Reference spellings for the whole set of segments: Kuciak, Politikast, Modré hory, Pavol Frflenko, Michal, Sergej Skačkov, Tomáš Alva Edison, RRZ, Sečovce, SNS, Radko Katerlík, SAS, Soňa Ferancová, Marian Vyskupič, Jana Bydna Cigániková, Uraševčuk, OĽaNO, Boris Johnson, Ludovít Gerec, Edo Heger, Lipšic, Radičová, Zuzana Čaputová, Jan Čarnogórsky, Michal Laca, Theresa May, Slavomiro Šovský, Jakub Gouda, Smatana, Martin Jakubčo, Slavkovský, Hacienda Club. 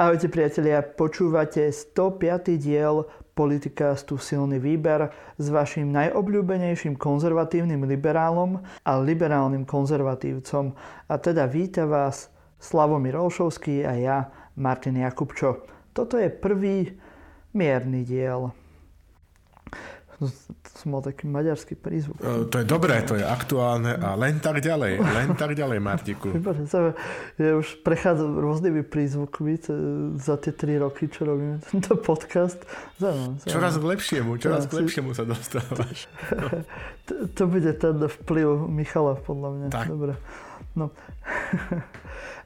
Ahojte priatelia, počúvate 105. diel Politikastu silný výber s vašim najobľúbenejším konzervatívnym liberálom a liberálnym konzervatívcom. A teda víta vás Slavomiro Šovský a ja, Martin Jakubčo. Toto je prvý mierny diel. Som mal taký maďarský prízvuk. To je dobré, to je aktuálne a len tak ďalej, Martiku. Ja už prechádzam rôznymi prízvukmi za tie 3 roky, čo robíme tento podcast. Zaujímavé. Čoraz k lepšiemu sa dostávaš. To bude ten vplyv Michala, podľa mňa. Tak. Dobre. No.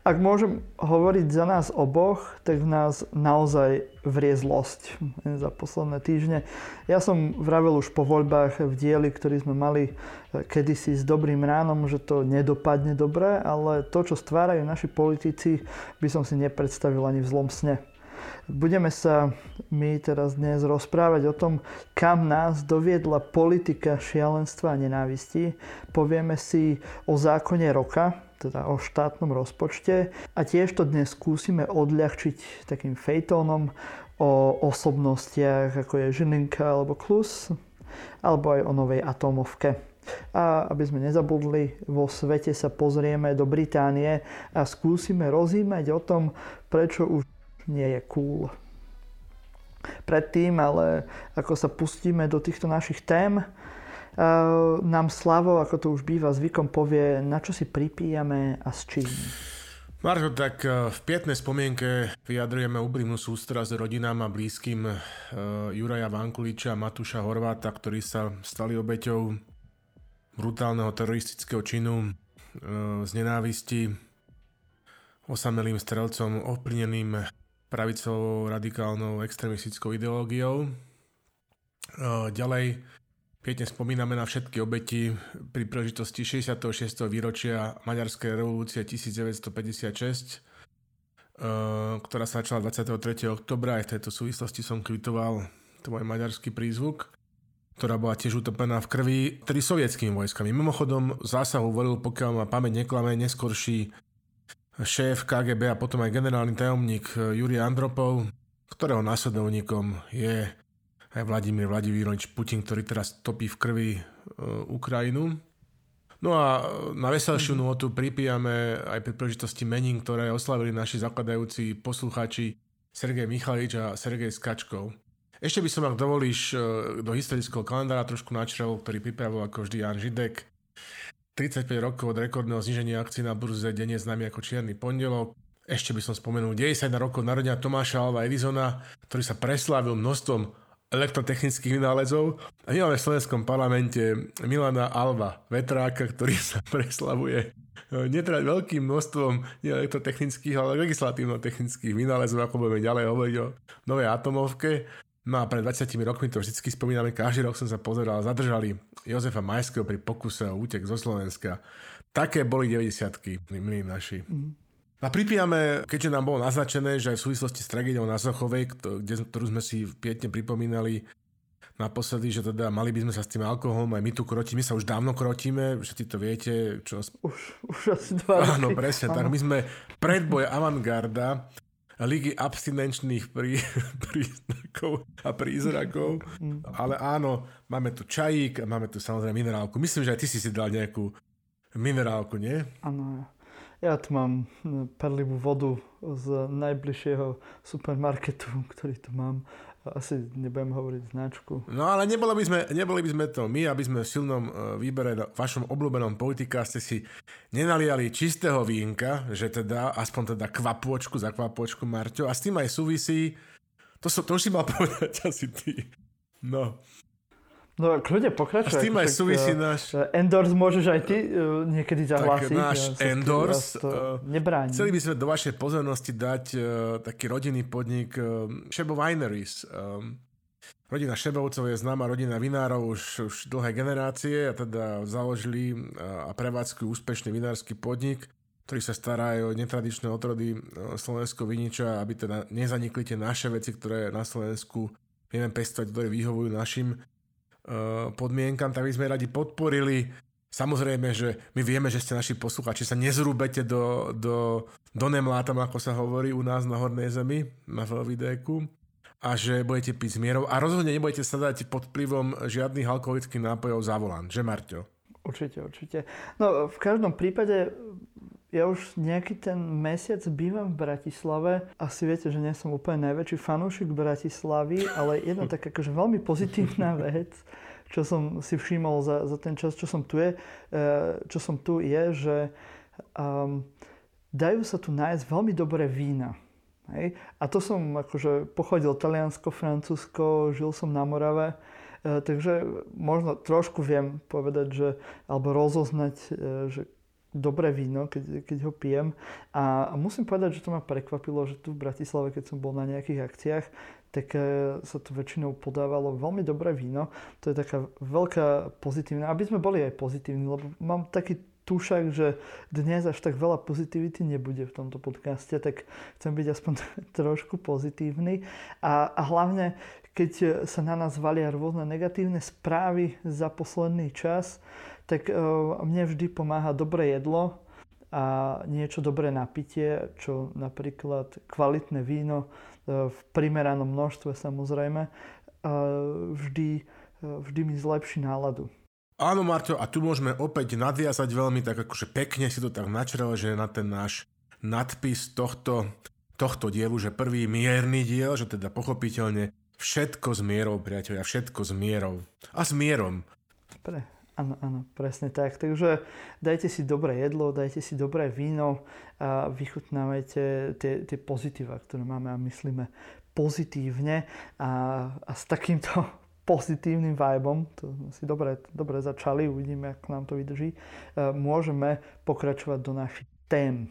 Ak môžem hovoriť za nás oboch, tak v nás naozaj vrie zlosť za posledné týždne. Ja som vravel už po voľbách v dieli, ktorý sme mali kedysi s Dobrým ránom, že to nedopadne dobre, ale to, čo stvárajú naši politici, by som si nepredstavil ani v zlom sne. Budeme sa my teraz dnes rozprávať o tom, kam nás doviedla politika šialenstva a nenávisti. Povieme si o zákone roka, teda o štátnom rozpočte, a tiež to dnes skúsime odľahčiť takým fejtónom o osobnostiach, ako je Žilinka alebo Klus, alebo aj o novej atómovke. A aby sme nezabudli, vo svete sa pozrieme do Británie a skúsime rozímať o tom, prečo už nie je cool. Predtým, ale ako sa pustíme do týchto našich tém, nám Slavo, ako to už býva zvykom, povie, na čo si pripíjame a s čím. Marto, tak v pietnej spomienke vyjadrujeme úprimnú sústrasť rodinám a blízkym Juraja Vankuliča a Matúša Horváta, ktorí sa stali obeťou brutálneho teroristického činu z nenávisti osamelým strelcom ovplyvneným pravicovou radikálnou extrémistickou ideológiou. Ďalej pietne spomíname na všetky obeti pri príležitosti 66. výročia Maďarskej revolúcie 1956, ktorá sa začala 23. oktobra. Aj v tejto súvislosti som kvitoval tvoj maďarský prízvuk, ktorá bola tiež utopená v krvi tri sovietskými vojskami. Mimochodom, zásahu volil, pokiaľ ma pamäť neklame, neskorší šéf KGB a potom aj generálny tajomník Júri Andropov, ktorého následovníkom je aj Vladimír Vladimírovič Putin, ktorý teraz topí v krvi Ukrajinu. No a na veselšiu nôtu pripíjame aj pri príležitosti menín, ktoré oslavili naši zakladajúci poslucháči Sergej Michalič a Sergej Skačkov. Ešte by som, ak dovolíš, do historického kalendára trošku načrel, ktorý pripravil ako vždy Jan Židek. 35 rokov od rekordného zníženia akcií na burze, deň je známy ako Čierny pondelok. Ešte by som spomenul 91 rokov narodenia Tomáša Alva Edisona, ktorý sa preslávil množstvom elektrotechnických vynálezov. A my máme v slovenskom parlamente Milana Alva Vetráka, ktorý sa preslavuje veľkým množstvom nie elektrotechnických, ale legislatívno-technických vynálezov, ako budeme ďalej hovoriť o novej atomovke. No a pred 20 rokmi, to vždycky spomíname, každý rok som sa pozeral, zadržali Jozefa Majského pri pokuse o útek zo Slovenska. Také boli 90-ky, milí naši. A pripíjame, keďže nám bolo naznačené, že aj v súvislosti s tragédiou na Sochovej, ktorú sme si pietne pripomínali naposledy, že teda mali by sme sa s tým alkoholom aj my tu krotiť. My sa už dávno krotíme, všetci to viete. Už asi 2 roky. Áno, presne, tak my sme predboj avantgarda Ligy abstinenčných príznakov a prízrakov. Ale áno, máme tu čajík a máme tu samozrejme minerálku. Myslím, že aj ty si dal nejakú minerálku, nie? Áno, ja tu mám perlivú vodu z najbližšieho supermarketu, ktorý tu mám. Asi nebudem hovoriť značku. No ale neboli by sme to my, aby sme v silnom výbere na vašom obľúbenom politikaste si nenaliali čistého vínka, že teda, aspoň teda kvapôčku za kvapôčku, Marťo. A s tým aj súvisí, to už si mal povedať asi ty. No, kľudne pokračuj. A s tým aj súvisí náš... Endorse môžeš aj ty niekedy zahlásiť. Tak náš endorse. Chceli by sme do vašej pozornosti dať taký rodinný podnik Šebo Vineries. Rodina Šebovcov je známa rodina vinárov už dlhé generácie a teda založili a prevádzkujú úspešný vinársky podnik, ktorý sa stará aj o netradičné otrody slovenského viniča, aby teda nezanikli tie naše veci, ktoré na Slovensku vieme pestovať, ktoré vyhovujú našim podmienkam, tak by sme radi podporili Samozrejme, že my vieme, že ste naši poslucháči, sa nezrúbete do nemlátam, ako sa hovorí u nás na Hornej zemi, na Velvidéku, a že budete piť s mierou a rozhodne nebudete sadať pod vplyvom žiadnych alkoholických nápojov za volant, že Marťo? Určite. No v každom prípade ja už nejaký ten mesiac bývam v Bratislave. Asi viete, že nie som úplne najväčší fanúšik Bratislavy, ale jedna taká akože veľmi pozitívna vec, čo som si všimol za ten čas, čo som tu je, že dajú sa tu nájsť veľmi dobré vína. Hej? A to som akože pochodil Taliansko, Francúzsko, žil som na Morave, takže možno trošku viem povedať, že, alebo rozoznať, že dobré víno, keď ho pijem. A musím povedať, že to ma prekvapilo, že tu v Bratislave, keď som bol na nejakých akciách, tak sa tu väčšinou podávalo veľmi dobré víno. To je taká veľká pozitívna, aby sme boli aj pozitívni, lebo mám taký tušak, že dnes až tak veľa pozitivity nebude v tomto podcaste, tak chcem byť aspoň trošku pozitívny. A hlavne, keď sa na nás valia rôzne negatívne správy za posledný čas, tak mne vždy pomáha dobré jedlo a niečo dobré napitie, čo napríklad kvalitné víno, v primeranom množstve samozrejme, vždy mi zlepší náladu. Áno, Marťo, a tu môžeme opäť nadviazať veľmi tak akože pekne si to tak načrel, že na ten náš nadpis tohto dielu, že prvý mierny diel, že teda pochopiteľne všetko s mierou, priateľia, všetko s mierou. A s mierom. Áno, presne tak. Takže dajte si dobré jedlo, dajte si dobré víno a vychutnávajte tie pozitíva, ktoré máme a myslíme pozitívne a s takýmto pozitívnym vibeom, to si dobre začali, uvidíme, ako nám to vydrží, môžeme pokračovať do našich tém.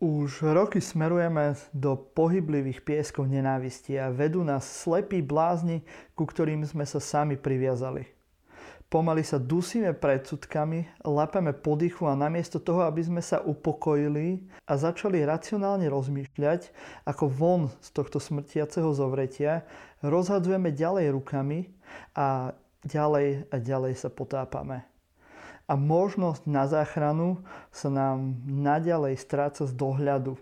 Už roky smerujeme do pohyblivých pieskov nenávisti a vedú nás slepí blázni, ku ktorým sme sa sami priviazali. Pomaly sa dusíme predsudkami, lapeme po dýchu a namiesto toho, aby sme sa upokojili a začali racionálne rozmýšľať, ako von z tohto smrtiaceho zovretia, rozhadzujeme ďalej rukami a ďalej sa potápame. A možnosť na záchranu sa nám naďalej stráca z dohľadu.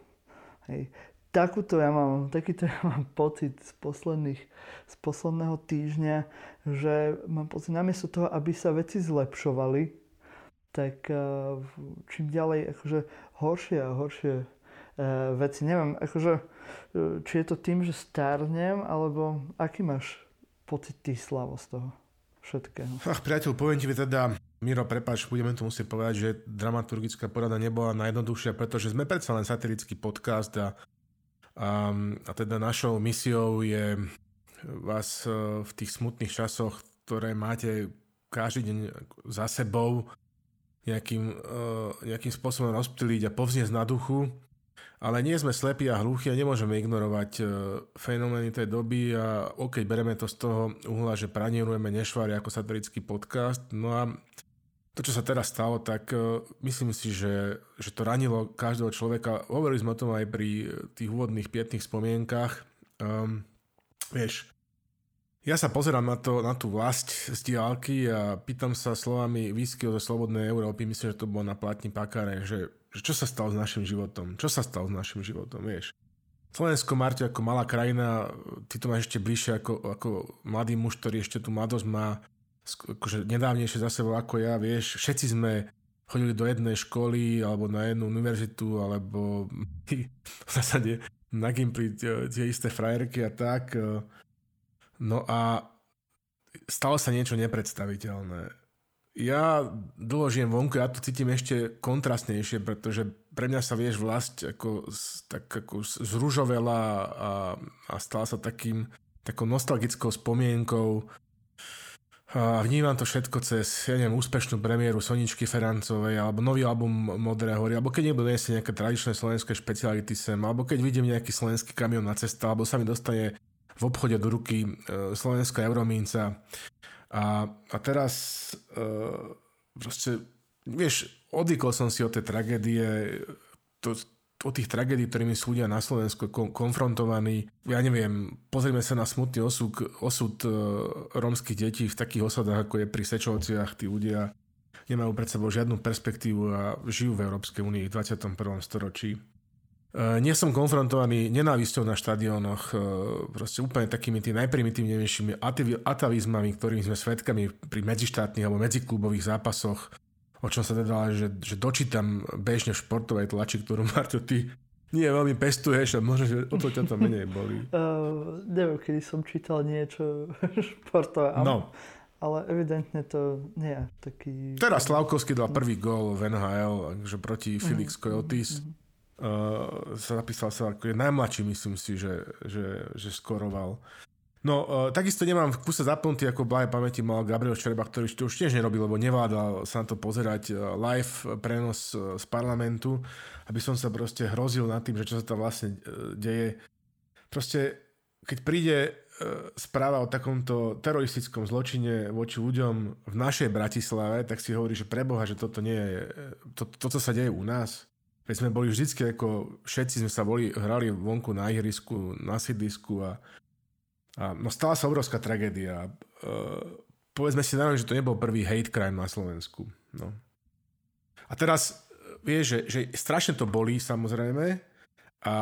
Hej. Takýto ja mám pocit z posledného týždňa, že mám pocit, namiesto toho, aby sa veci zlepšovali, tak čím ďalej akože horšie a horšie veci. Neviem, akože, či je to tým, že starnem, alebo aký máš pocit ty, Slavo, z toho všetkého? Ach, priateľ, poviem ti teda, Miro, prepáč, budeme to musieť povedať, že dramaturgická porada nebola najjednoduchšia, pretože sme predsa len satirický podcast a teda našou misiou je vás v tých smutných časoch, ktoré máte každý deň za sebou, nejakým spôsobom rozptýliť a povzniesť na duchu. Ale nie sme slepí a hluchí a nemôžeme ignorovať fenomény tej doby a okej, bereme to z toho uhla, že pranierujeme nešvári ako satirický podcast. No a to, čo sa teraz stalo, tak myslím si, že to ranilo každého človeka. Hovorili sme o tom aj pri tých úvodných pietných spomienkách. Vieš, ja sa pozerám na tú vlast z diaľky a pýtam sa slovami Výskyho zo Slobodnej Európy, myslím, že to bolo na platni Pakáre, že čo sa stalo s našim životom? Vieš? Slovensko, Marťo, ako malá krajina, ty to máš ešte bližšie ako mladý muž, ktorý ešte tú mladosť má akože nedávnejšie za sebou ako ja, vieš, všetci sme chodili do jednej školy alebo na jednu univerzitu alebo v zásade na Gimply tie isté frajerky a tak. No a stalo sa niečo nepredstaviteľné. Ja dlho žijem vonku, ja to cítim ešte kontrastnejšie, pretože pre mňa sa, vieš, vlast ako zružovela a stala sa takou nostalgickou spomienkou. A vnímam to všetko cez, ja neviem, úspešnú premiéru Soničky Ferancovej, alebo nový album Modré hory, alebo keď niekto nesie nejaké tradičné slovenské špeciality sem, alebo keď vidím nejaký slovenský kamión na ceste, alebo sa mi dostane v obchode do ruky slovenská euromínca. A teraz proste, vieš, odvykol som si od tej tragédie, o tých tragédií, ktorými sú ľudia na Slovensku konfrontovaní. Ja neviem, pozrime sa na smutný osud rómskych detí v takých osadách, ako je pri Sečovciach. Tí ľudia nemajú pred sebou žiadnu perspektívu a žijú v Európskej únii v 21. storočí. Nie som konfrontovaný nenávisťou na štadiónoch, proste úplne takými tými najprimitívnejšími atavizmami, ktorými sme svedkami pri medzištátnych alebo medziklubových zápasoch, o čom sa teda, že dočítam bežne v športovej tlači, ktorú, Marťo, ty nie veľmi pestuješ a možno, že o to ťa to menej bolí. Neviem, kedy som čítal niečo športové, no. Ale evidentne to nie je taký... Teraz Slavkovský dal prvý gól v NHL, takže proti Felix Kojotis. Sa napísal sa ako je najmladší, myslím si, že skoroval. No, takisto nemám v kuse zapnutý, ako blahé pamäti mal Gabriel Čerba, ktorý to už tiež nerobil, lebo nevládal sa na to pozerať live prenos z parlamentu, aby som sa proste hrozil nad tým, že čo sa tam vlastne deje. Proste, keď príde správa o takomto teroristickom zločine voči ľuďom v našej Bratislave, tak si hovorí, že preboha, že toto nie je to, čo sa deje u nás. Veď sme boli vždycky, ako všetci sme sa hrali vonku na ihrisku, na sídlisku a no stala sa obrovská tragédia. Povedzme si naozaj, že to nebol prvý hate crime na Slovensku. No. A teraz vieš, že strašne to bolí, samozrejme. A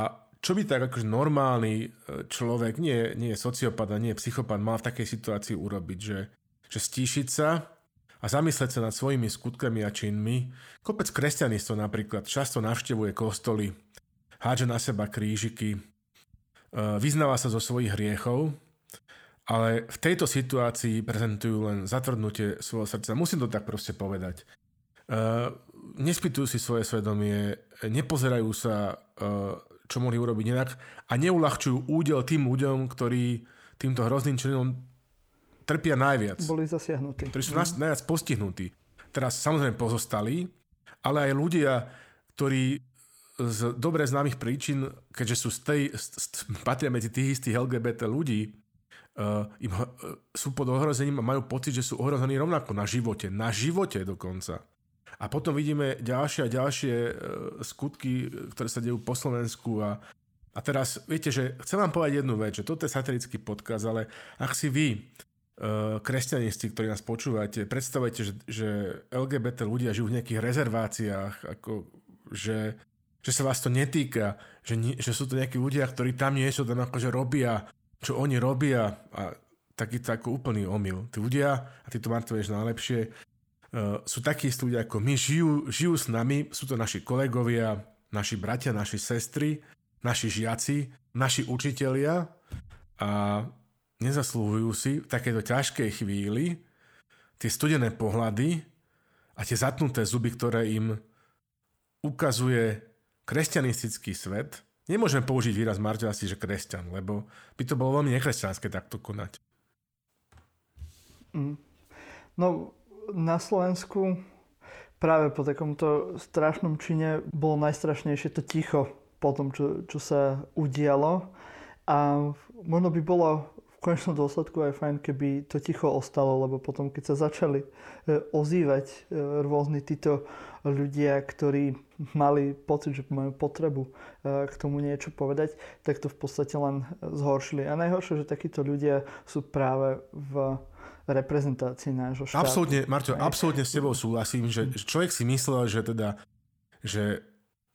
čo by tak akože normálny človek, nie je sociopat a nie je psychopat, mal v takej situácii urobiť, že stíšiť sa a zamyslieť sa nad svojimi skutkami a činmi. Kopec kresťanistov napríklad často navštevuje kostoly, hádže na seba krížiky, vyznáva sa zo svojich hriechov, ale v tejto situácii prezentujú len zatvrdnutie svojho srdca. Musím to tak proste povedať. Nespýtujú si svoje svedomie, nepozerajú sa, čo mohli urobiť inak a neulahčujú údel tým ľuďom, ktorí týmto hrozným činom trpia najviac. Boli zasiahnutí. Ktorí sú najviac postihnutí. Teraz samozrejme pozostali, ale aj ľudia, ktorí z dobre známych príčin, keďže sú patria medzi tých istých LGBT ľudí, sú pod ohrozením a majú pocit, že sú ohrození rovnako na živote. Na živote dokonca. A potom vidíme ďalšie a ďalšie skutky, ktoré sa dejú po Slovensku a teraz, viete, že chcem vám povedať jednu vec, že toto je satirický podkaz, ale ak si vy, kresťanisti, ktorí nás počúvate, predstavujete, že LGBT ľudia žijú v nejakých rezerváciách, ako, že sa vás to netýka, že sú to nejakí ľudia, ktorí tam niečo tam akože robia, čo oni robia a taký úplný omyl. Tí ľudia, a ty to, Marto, vieš najlepšie, sú takí istí ľudia ako my, žijú s nami, sú to naši kolegovia, naši bratia, naši sestry, naši žiaci, naši učitelia a nezaslúhujú si v takejto ťažkej chvíli tie studené pohľady a tie zatnuté zuby, ktoré im ukazuje kresťanistický svet. Nemôžeme použiť výraz, Marťo, asi, že kresťan, lebo by to bolo veľmi nekresťanské takto konať. No, na Slovensku práve po takomto strašnom čine bolo najstrašnejšie to ticho po tom, čo sa udialo. A možno by bolo v konečnom dôsledku aj fajn, keby to ticho ostalo, lebo potom, keď sa začali ozývať rôzni títo ľudia, ktorí mali pocit, že majú potrebu k tomu niečo povedať, tak to v podstate len zhoršili. A najhoršie, že takíto ľudia sú práve v reprezentácii nášho štátu. Absolútne, Marťo, absolútne s tebou súhlasím, že človek si myslel, že teda, že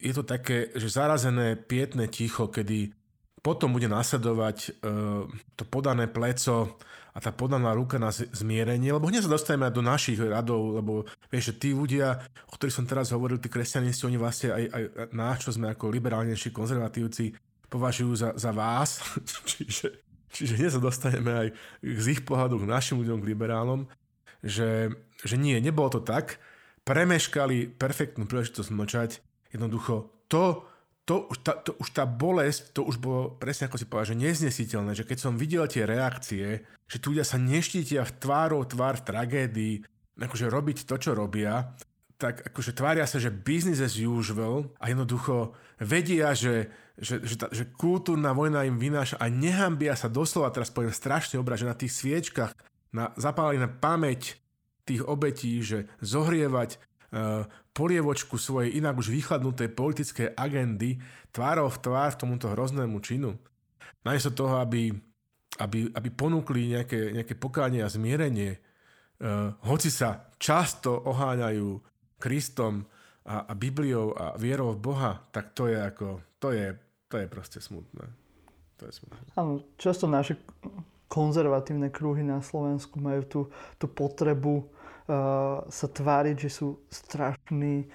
je to také, že zarazené pietné ticho, kedy potom bude nasledovať to podané pleco a tá podaná ruka na zmierenie, lebo hneď sa dostaneme aj do našich radov, lebo vieš, že tí ľudia, o ktorých som teraz hovoril, tí kresťanisti, oni vlastne aj nás, čo sme ako liberálnejší konzervatívci, považujú za vás, čiže hneď sa dostaneme aj z ich pohľadu k našim ľuďom, k liberálom, že nie, nebolo to tak, premeškali perfektnú príležitosť mlčať. Jednoducho, tá bolesť, to už bolo presne, ako si povedal, že neznesiteľné, že keď som videl tie reakcie, že tu ľudia sa neštítia v tvárov tvár v tragédii, akože robiť to, čo robia, tak akože tvária sa, že business as usual a jednoducho vedia, že kultúrna vojna im vynáša a nehambia sa doslova, teraz poviem strašne obraz, že na tých sviečkach zapálali na pamäť tých obetí, že zohrievať polievočku svojej inak už vychladnutej politickej agendy tvárov v tvár tomuto hroznému činu. Namiesto toho, aby ponúkli nejaké pokánie a zmierenie, hoci sa často oháňajú Kristom a Bibliou a vierou v Boha, tak to je ako, to je proste smutné. To je smutné. Áno, často naše konzervatívne kruhy na Slovensku majú tú potrebu sa tváriť, že sú strašní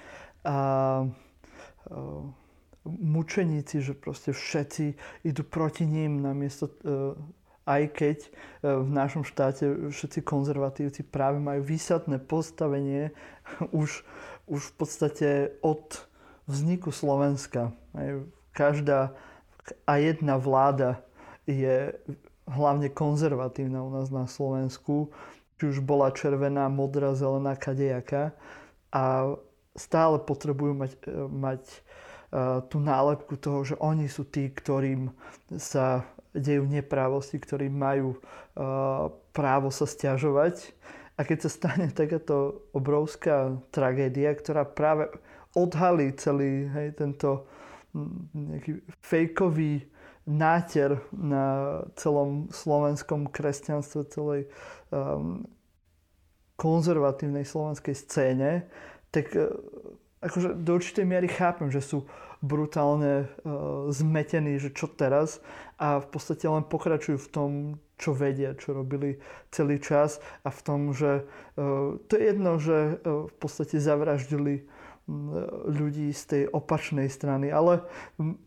mučeníci, že proste všetci idú proti ním namiesto... Aj keď v našom štáte všetci konzervatívci práve majú výsadné postavenie už v podstate od vzniku Slovenska. Každá a jedna vláda je hlavne konzervatívna u nás na Slovensku. Či už bola červená, modrá, zelená, kadejaká. A stále potrebujú mať tú nálepku toho, že oni sú tí, ktorým sa... dejú neprávosti, ktorí majú právo sa sťažovať. A keď sa stane takáto obrovská tragédia, ktorá práve odhalí celý tento nejaký fejkový náter na celom slovenskom kresťanstve, celej konzervatívnej slovenskej scéne, tak akože do určitej miery chápem, že sú brutálne zmetení, že čo teraz, a v podstate len pokračujú v tom, čo vedia, čo robili celý čas, a v tom, že to je jedno, že v podstate zavraždili ľudí z tej opačnej strany, ale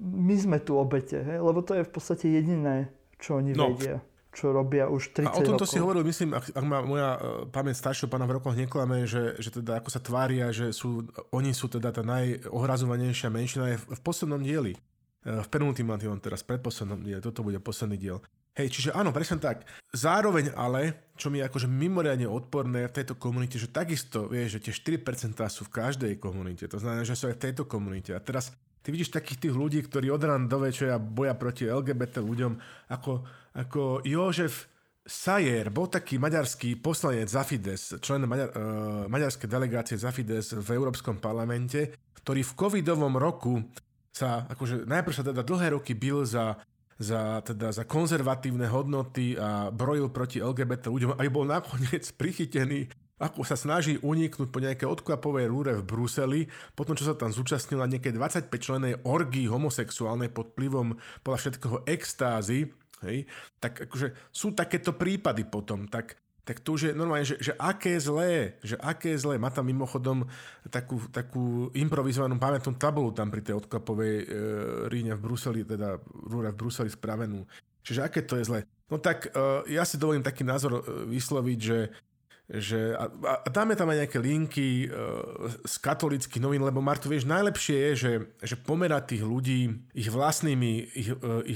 my sme tu obete, hej? Lebo to je v podstate jediné, čo oni vedia, čo robia už 30 rokov. A o tomto si hovoril, myslím, ak ma moja pamäť staršieho pána v rokoch neklame, že teda ako sa tvária, že oni sú teda tá najohrazovanejšia menšina, je v poslednom dieli. V penultimátivom teraz, predposlednom dieli. Toto bude posledný diel. Hej, čiže áno, presne tak. Zároveň ale, čo mi je akože mimoriadne odporné v tejto komunite, že takisto vieš, že tie 4% sú v každej komunite. To znamená, že sú aj v tejto komunite. A teraz ty vidíš takých tých ľudí, ktorí od rána do večera boja proti LGBT ľuďom, ako Jožef Sajer, bol taký maďarský poslanec za Fides, člen maďarskej delegácie za Fides v Európskom parlamente, ktorý v covidovom roku sa, akože najprv sa teda dlhé roky bil za konzervatívne hodnoty a brojil proti LGBT ľuďom, aj bol nakoniec prichytený, ako sa snaží uniknúť po nejakej odkvapovej rúre v Bruseli, potom čo sa tam zúčastnila nejaké 25-člennej orgii homosexuálnej pod vplyvom podľa všetkého extázy, hej, tak akože sú takéto prípady potom, tak tu už je normálne, že aké zlé, má tam mimochodom takú improvizovanú pamätnú tabulu tam pri tej odkvapovej ríne v Bruseli, teda rúre v Bruseli spravenú. Čiže aké to je zlé? No tak ja si dovolím taký názor vysloviť, že a dáme tam aj nejaké linky z katolíckych novín, lebo Martu, vieš, najlepšie je, že pomerať tých ľudí ich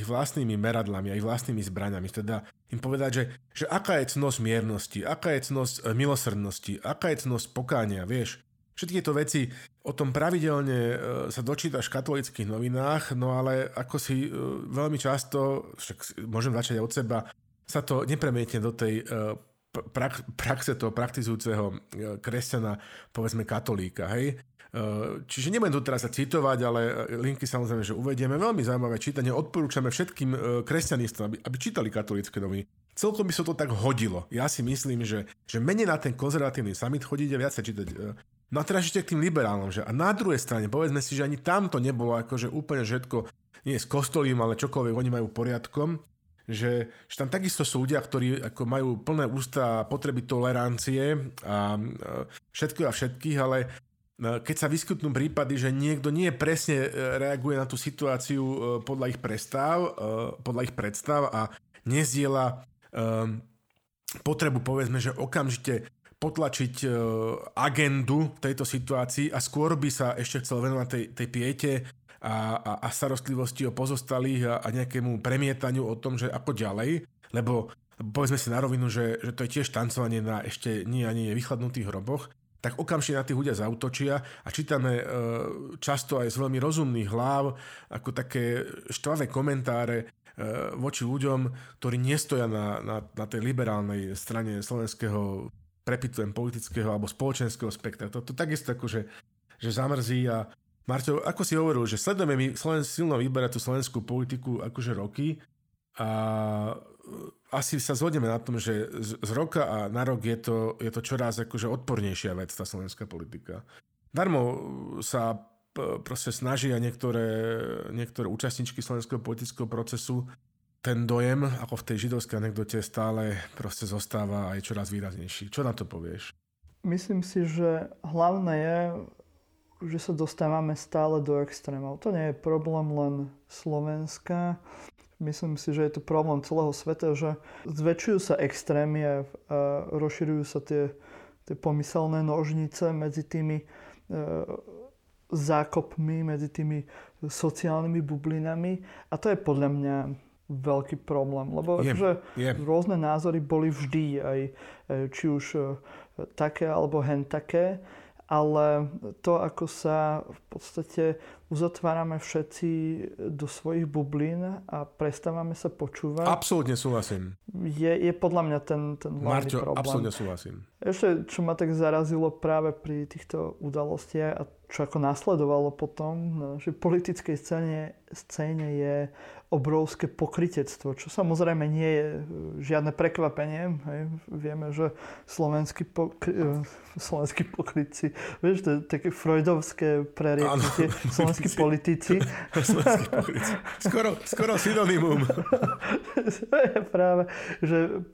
vlastnými meradlami a ich vlastnými zbraňami. Teda im povedať, že aká je cnosť miernosti, aká je cnosť milosrdnosti, aká je cnosť pokánia, vieš. Všetky tieto veci, o tom pravidelne sa dočítaš v katolíckych novinách, no ale ako si veľmi často, však môžem začať od seba, sa to nepremietne do tej praxe toho praktizujúceho kresťana, povedzme katolíka, hej. Čiže nebudem tu teraz citovať, ale linky samozrejme, že uvedieme. Veľmi zaujímavé čítanie. Odporúčame všetkým kresťanistom, aby čítali katolícke noviny. Celkom by sa to tak hodilo. Ja si myslím, že menej na ten konzervatívny summit chodíte, viac sa čítať. No a teraz ešte k tým liberálom, že? A na druhej strane, povedzme si, že ani tamto nebolo akože úplne všetko, nie s kostolím, ale čokoľvek oni majú poriadkom. Že tam takisto sú ľudia, ktorí ako majú plné ústa potreby tolerancie a všetkých a všetkých, ale keď sa vyskytnú prípady, že niekto nie presne reaguje na tú situáciu podľa ich predstav, a nezdieľa potrebu, povedzme, že okamžite potlačiť agendu v tejto situácii a skôr by sa ešte chcel venovať tej piete a starostlivosti o pozostalých a nejakému premietaniu o tom, že ako ďalej, lebo povedzme si na rovinu, že to je tiež tancovanie na ešte nie ani vychladnutých hroboch, tak okamžite na tých ľudia zaútočia a čítame často aj z veľmi rozumných hlav ako také štvavé komentáre voči ľuďom, ktorí nestoja na tej liberálnej strane slovenského, prepitujem, politického alebo spoločenského spektra. To takisto akože že zamrzí. A Marťo, ako si hovoril, že sledujeme my silno vyberať tú slovenskú politiku akože roky a asi sa zhodneme na tom, že z roka a na rok je to čoraz akože odpornejšia vec, tá slovenská politika. Darmo sa proste snažia niektoré účastničky slovenského politického procesu. Ten dojem, ako v tej židovskej anekdote, stále proste zostáva aj čoraz výraznejší. Čo na to povieš? Myslím si, že hlavné je, že sa dostávame stále do extrémov. To nie je problém len Slovenska. Myslím si, že je to problém celého sveta, že zväčšujú sa extrémy a rozširujú sa tie pomyselné nožnice medzi tými zákopmi, medzi tými sociálnymi bublinami, a to je podľa mňa veľký problém, lebo že rôzne názory boli vždy, aj či už také alebo hentaké, ale to, ako sa v podstate uzatvárame všetci do svojich bublín a prestávame sa počúvať. Absolútne súhlasím. Je podľa mňa ten hlavný problém. Marťo, absolútne súhlasím. Ešte, čo ma tak zarazilo práve pri týchto udalostiach a čo ako nasledovalo potom, že v politickej scéne je obrovské pokrytectvo, čo samozrejme nie je žiadne prekvapenie. Hej. Vieme, že slovenskí pokrytci, vieš, to je také freudovské prerieknutie, slovenskí politici. Skoro synonymum.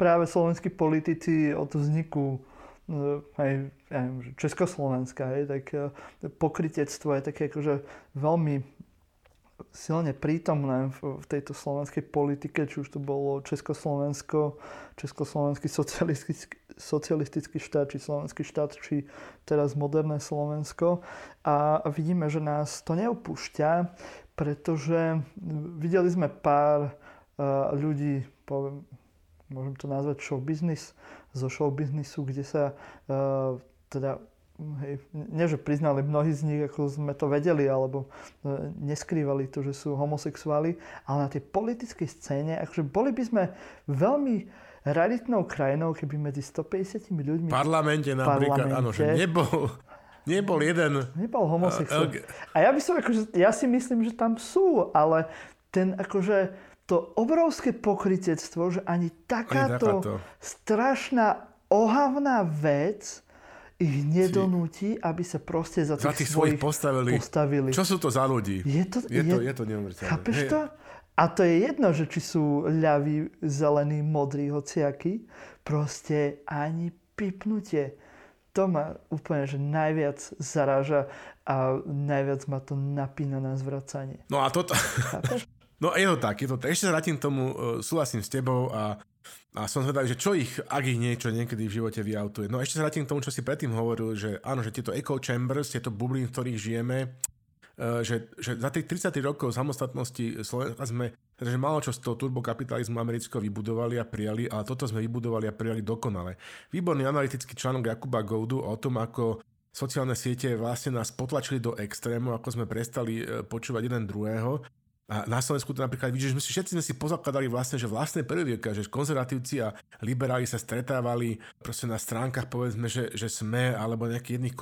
Práve slovenskí politici od vzniku Československa, tak pokrytectvo je také akože veľmi silne prítomné v tejto slovenskej politike, či už to bolo Československo, Československý socialistický štát, či Slovenský štát, či teraz moderné Slovensko. A vidíme, že nás to neopúšťa, pretože videli sme pár ľudí, môžem to nazvať showbiznis, zo showbiznisu, kde sa nie že priznali mnohí z nich, ako sme to vedeli, alebo neskrývali to, že sú homosexuáli, ale na tej politickej scéne, akože boli by sme veľmi raritnou krajinou, keby medzi 150 ľuďmi v parlamente napríklad, áno, že nebol jeden. Nebol homosexuál. A ja si myslím, že tam sú, ale ten akože to obrovské pokrytectvo, že ani takáto strašná ohavná vec ich nedonúti, aby sa proste za tých svojich postavili. Čo sú to za ľudí? Je to neumrteľné. Chápeš to? A to je jedno, že či sú ľaví, zelení, modrí, hociakí. Proste ani pipnutie. To ma úplne, že najviac zaráža a najviac ma to napína na zvracanie. No a toto... No je to tak, je to tak. Ešte sa vrátim k tomu, súhlasím s tebou a som zvedavý, že čo ich, ak ich niečo niekedy v živote vyautuje. No ešte sa vrátim k tomu, čo si predtým hovoril, že áno, že tieto echo chambers, tieto bubliny, v ktorých žijeme, že za tých 30 rokov samostatnosti Slovenska sme, že málo čo z toho turbokapitalizmu amerického vybudovali a prijali, ale toto sme vybudovali a prijali dokonale. Výborný analytický článok Jakuba Goudu o tom, ako sociálne siete vlastne nás potlačili do extrému, ako sme prestali počúvať jeden druhého. A na Slovensku to napríklad vidíš, že všetci sme si pozakladali vlastne, že vlastné prvývka, že konzervatívci a liberáli sa stretávali proste na stránkach, povedzme, že SME alebo nejakých jedných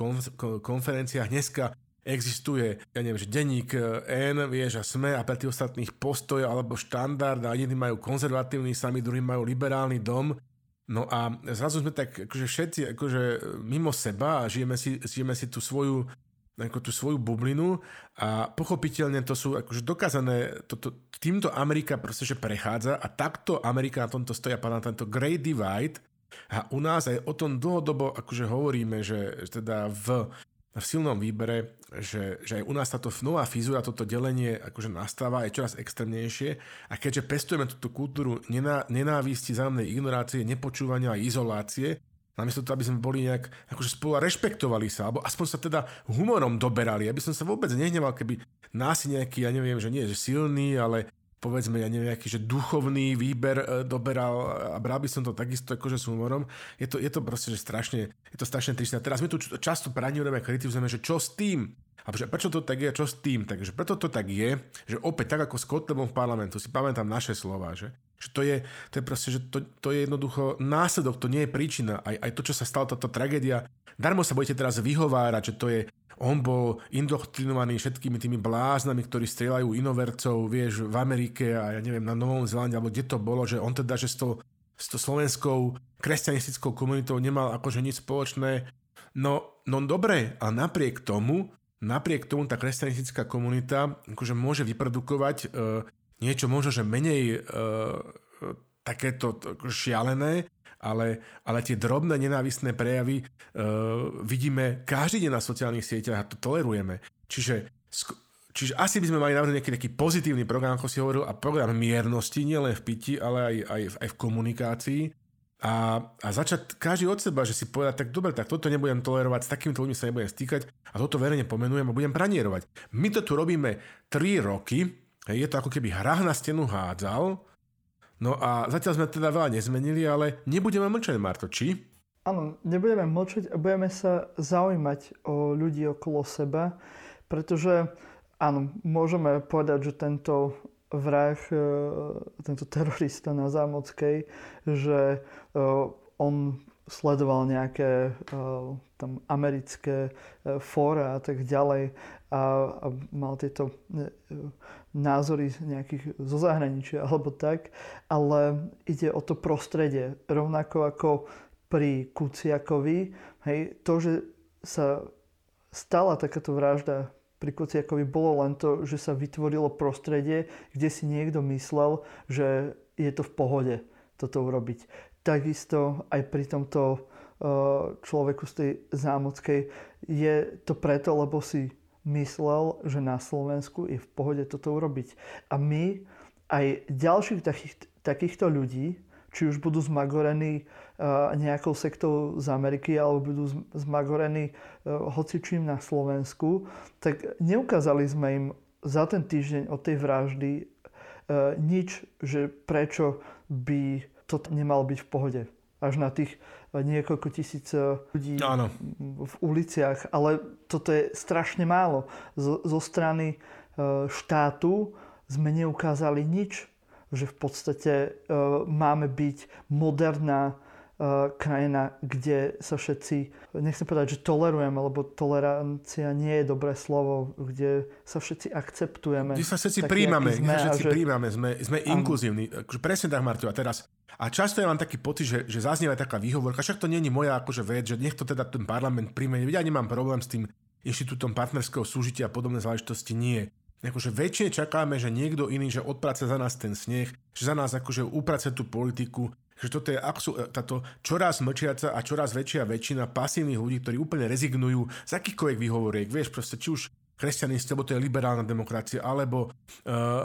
konferenciách. Dneska existuje, ja neviem, že Denník N, vieš, a SME a pre tých ostatných Postoj alebo Štandard a jedni majú konzervatívny, sami druhý majú liberálny dom. No a zrazu sme tak akože všetci akože mimo seba a žijeme si tú svoju bublinu a pochopiteľne to sú akože dokázané, týmto Amerika proste že prechádza a takto Amerika na tomto stojí a padá na tento Great Divide a u nás aj o tom dlhodobo akože hovoríme, že teda v silnom výbere, že aj u nás táto nová fizura, toto delenie akože nastáva, je čoraz extrémnejšie a keďže pestujeme túto kultúru nenávisti, zájomnej ignorácie, nepočúvania a izolácie, namiesto toho, aby sme boli nejak akože spolu rešpektovali sa, alebo aspoň sa teda humorom doberali. Aby som sa vôbec nehneval, keby nás nejaký, ja neviem, že nie, že silný, ale povedzme, ja neviem, nejaký, že duchovný výber doberal a bral by som to takisto akože s humorom. Je to proste, že strašne, je to strašne tristné. Teraz my tu často praňujeme a kritizujeme, že čo s tým? A prečo to tak je, čo s tým? Takže preto to tak je, že opäť tak ako s Kotlebom v parlamentu, si pamätám naše slova, že To je proste, že to je jednoducho následok, to nie je príčina. Aj to, čo sa stalo, táto tragédia. Darmo sa budete teraz vyhovárať, že to je, on bol indoktrinovaný všetkými tými bláznami, ktorí strieľajú inovercov, vieš, v Amerike a ja neviem, na Novom Zelande, alebo kde to bolo, že on teda, že s tou slovenskou kresťanistickou komunitou nemal akože nič spoločné. No dobre, ale napriek tomu tá kresťanistická komunita akože môže vyprodukovať niečo možno, že menej takéto šialené, ale tie drobné nenávisné prejavy vidíme každý deň na sociálnych sieťach a to tolerujeme. Čiže asi by sme mali navrhnúť nejaký taký pozitívny program, ako si hovoril, a program miernosti, nielen v pití, ale aj v komunikácii. A začať každý od seba, že si povedať, tak dobre, tak toto nebudem tolerovať, s takýmto ľuďmi sa nebudem stýkať a toto verejne pomenujem a budem pranierovať. My to tu robíme 3 roky, je to ako keby hrách na stenu hádzal. No a zatiaľ sme teda veľa nezmenili, ale nebudeme mlčať, Marto, či? Áno, nebudeme mlčať a budeme sa zaujímať o ľudí okolo seba, pretože áno, môžeme povedať, že tento vrah, tento terorista na Zámockej, že on sledoval nejaké tam americké fóra a tak ďalej a mal tieto názory nejakých zo zahraničia alebo tak, ale ide o to prostredie. Rovnako ako pri Kuciakovi, hej, to, že sa stala takáto vražda pri Kuciakovi, bolo len to, že sa vytvorilo prostredie, kde si niekto myslel, že je to v pohode toto urobiť. Takisto aj pri tomto človeku z tej Zámockej je to preto, lebo si myslel, že na Slovensku je v pohode toto urobiť. A my aj ďalších takýchto ľudí, či už budú zmagorení nejakou sektou z Ameriky alebo budú zmagorení hocičím na Slovensku, tak neukázali sme im za ten týždeň od tej vraždy nič, že prečo by to nemalo byť v pohode. Až na tých niekoľko tisíc ľudí v uliciach. Ale toto je strašne málo. Zo strany štátu sme neukázali nič, že v podstate máme byť moderná krajina, kde sa všetci, nechcem povedať, že tolerujeme, lebo tolerancia nie je dobré slovo, kde sa všetci akceptujeme. Kde sa všetci príjmame, sme inkluzívni. Presne tak, Martu, a teraz. A často ja mám taký pocit, že zaznieva taká výhovorka, však to nie je moja akože vec, že nech to teda ten parlament príjme. Ja nemám problém s tým inštitútom partnerského súžitia a podobné záležitosti, nie. Akože väčšie čakáme, že niekto iný, že odprace za nás ten sneh, že za nás akože uprace tú politiku, že toto je táto čoraz mlčiaca a čoraz väčšia väčšina pasívnych ľudí, ktorí úplne rezignujú z akýchkoľvek výhovoriek, vieš, proste či už kresťanisti, alebo to je liberálna demokracia, alebo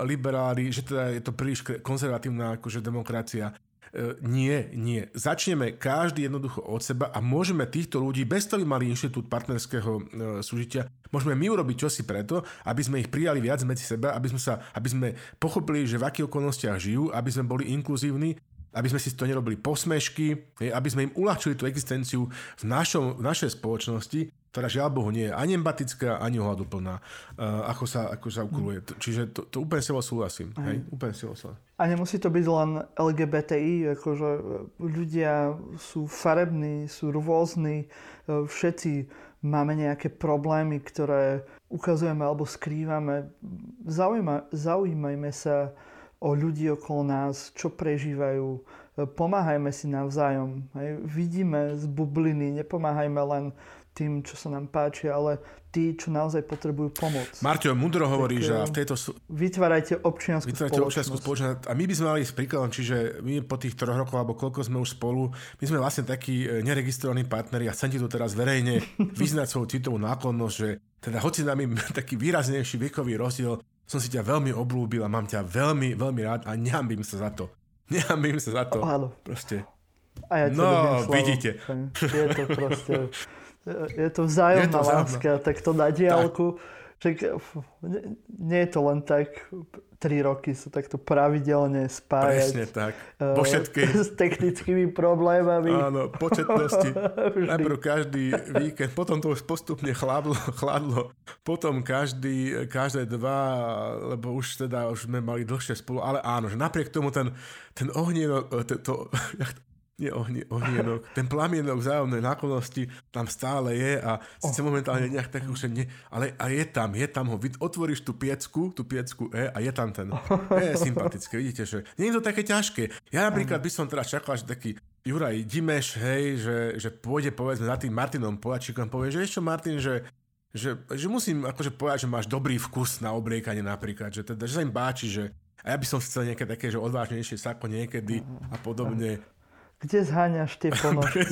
liberáli, že teda je to príliš konzervatívna akože demokracia. Nie. Začneme každý jednoducho od seba a môžeme týchto ľudí, bez toho by mali inštitút partnerského súžitia, môžeme my urobiť čosi preto, aby sme ich prijali viac medzi seba, aby sme pochopili, že v akých okolnostiach žijú, aby sme boli inkluzívni, aby sme si to nerobili posmešky, aby sme im uľahčili tú existenciu v našej spoločnosti, ktorá žiaľ Bohu nie je ani empatická, ani ohľaduplná, ako sa ukruje. Čiže to úplne s tebou súhlasím. Hej? Úplne s tebou súhlasím. A nemusí to byť len LGBTI, akože ľudia sú farební, sú rôzni, všetci máme nejaké problémy, ktoré ukazujeme alebo skrývame. Zaujímajme sa o ľudí okolo nás, čo prežívajú. Pomáhajme si navzájom. Hej. Vidíme z bubliny, nepomáhajme len tým, čo sa nám páči, ale tí, čo naozaj potrebujú pomoc. Marťo, múdro hovoríš, že v tejto... Vytvárajte občiansku spoločnosť. A my by sme mali ísť príkladom, čiže my po tých 3 rokoch, alebo koľko sme už spolu, my sme vlastne takí neregistrovaní partneri a chcem ti tu teraz verejne vyznať svoju citovú náklonnosť, že teda hoci nám je taký výraznejší vekový rozdiel, som si ťa veľmi obľúbil a mám ťa veľmi, veľmi rád a nehambím sa za to. Áno. Proste. A ja ťa ľúbim, vidíte. Je to vzájomná láska, tak to na diaľku. Však nie je to len tak, 3 roky sa takto pravidelne spájať. Presne tak. Vo s technickými problémami. Áno, početnosti. Najprv každý víkend, potom to už postupne chladlo. Potom každé dva, lebo už teda už sme mali dlhšie spolu. Ale áno, že napriek tomu ten ohnienok, ten plamienok vzájomnej náklonnosti tam stále je a síce momentálne nejak tak už nie, ale a je tam ho, otvoríš tú piecku a je tam ten. Je sympatické, vidíte, že nie je to také ťažké. Ja napríklad by som teda čakal, že taký Juraj Dimeš, hej, že pôjde povedzme za tým Martinom Poľačíkom, povie, že ešte Martin, že musím akože povedať, že máš dobrý vkus na obliekanie napríklad, že teda, že sa im páči, že a ja by som chcel nejaké také, že odvážnejšie sako niekedy a podobne. Kde zháňaš tie ponožky?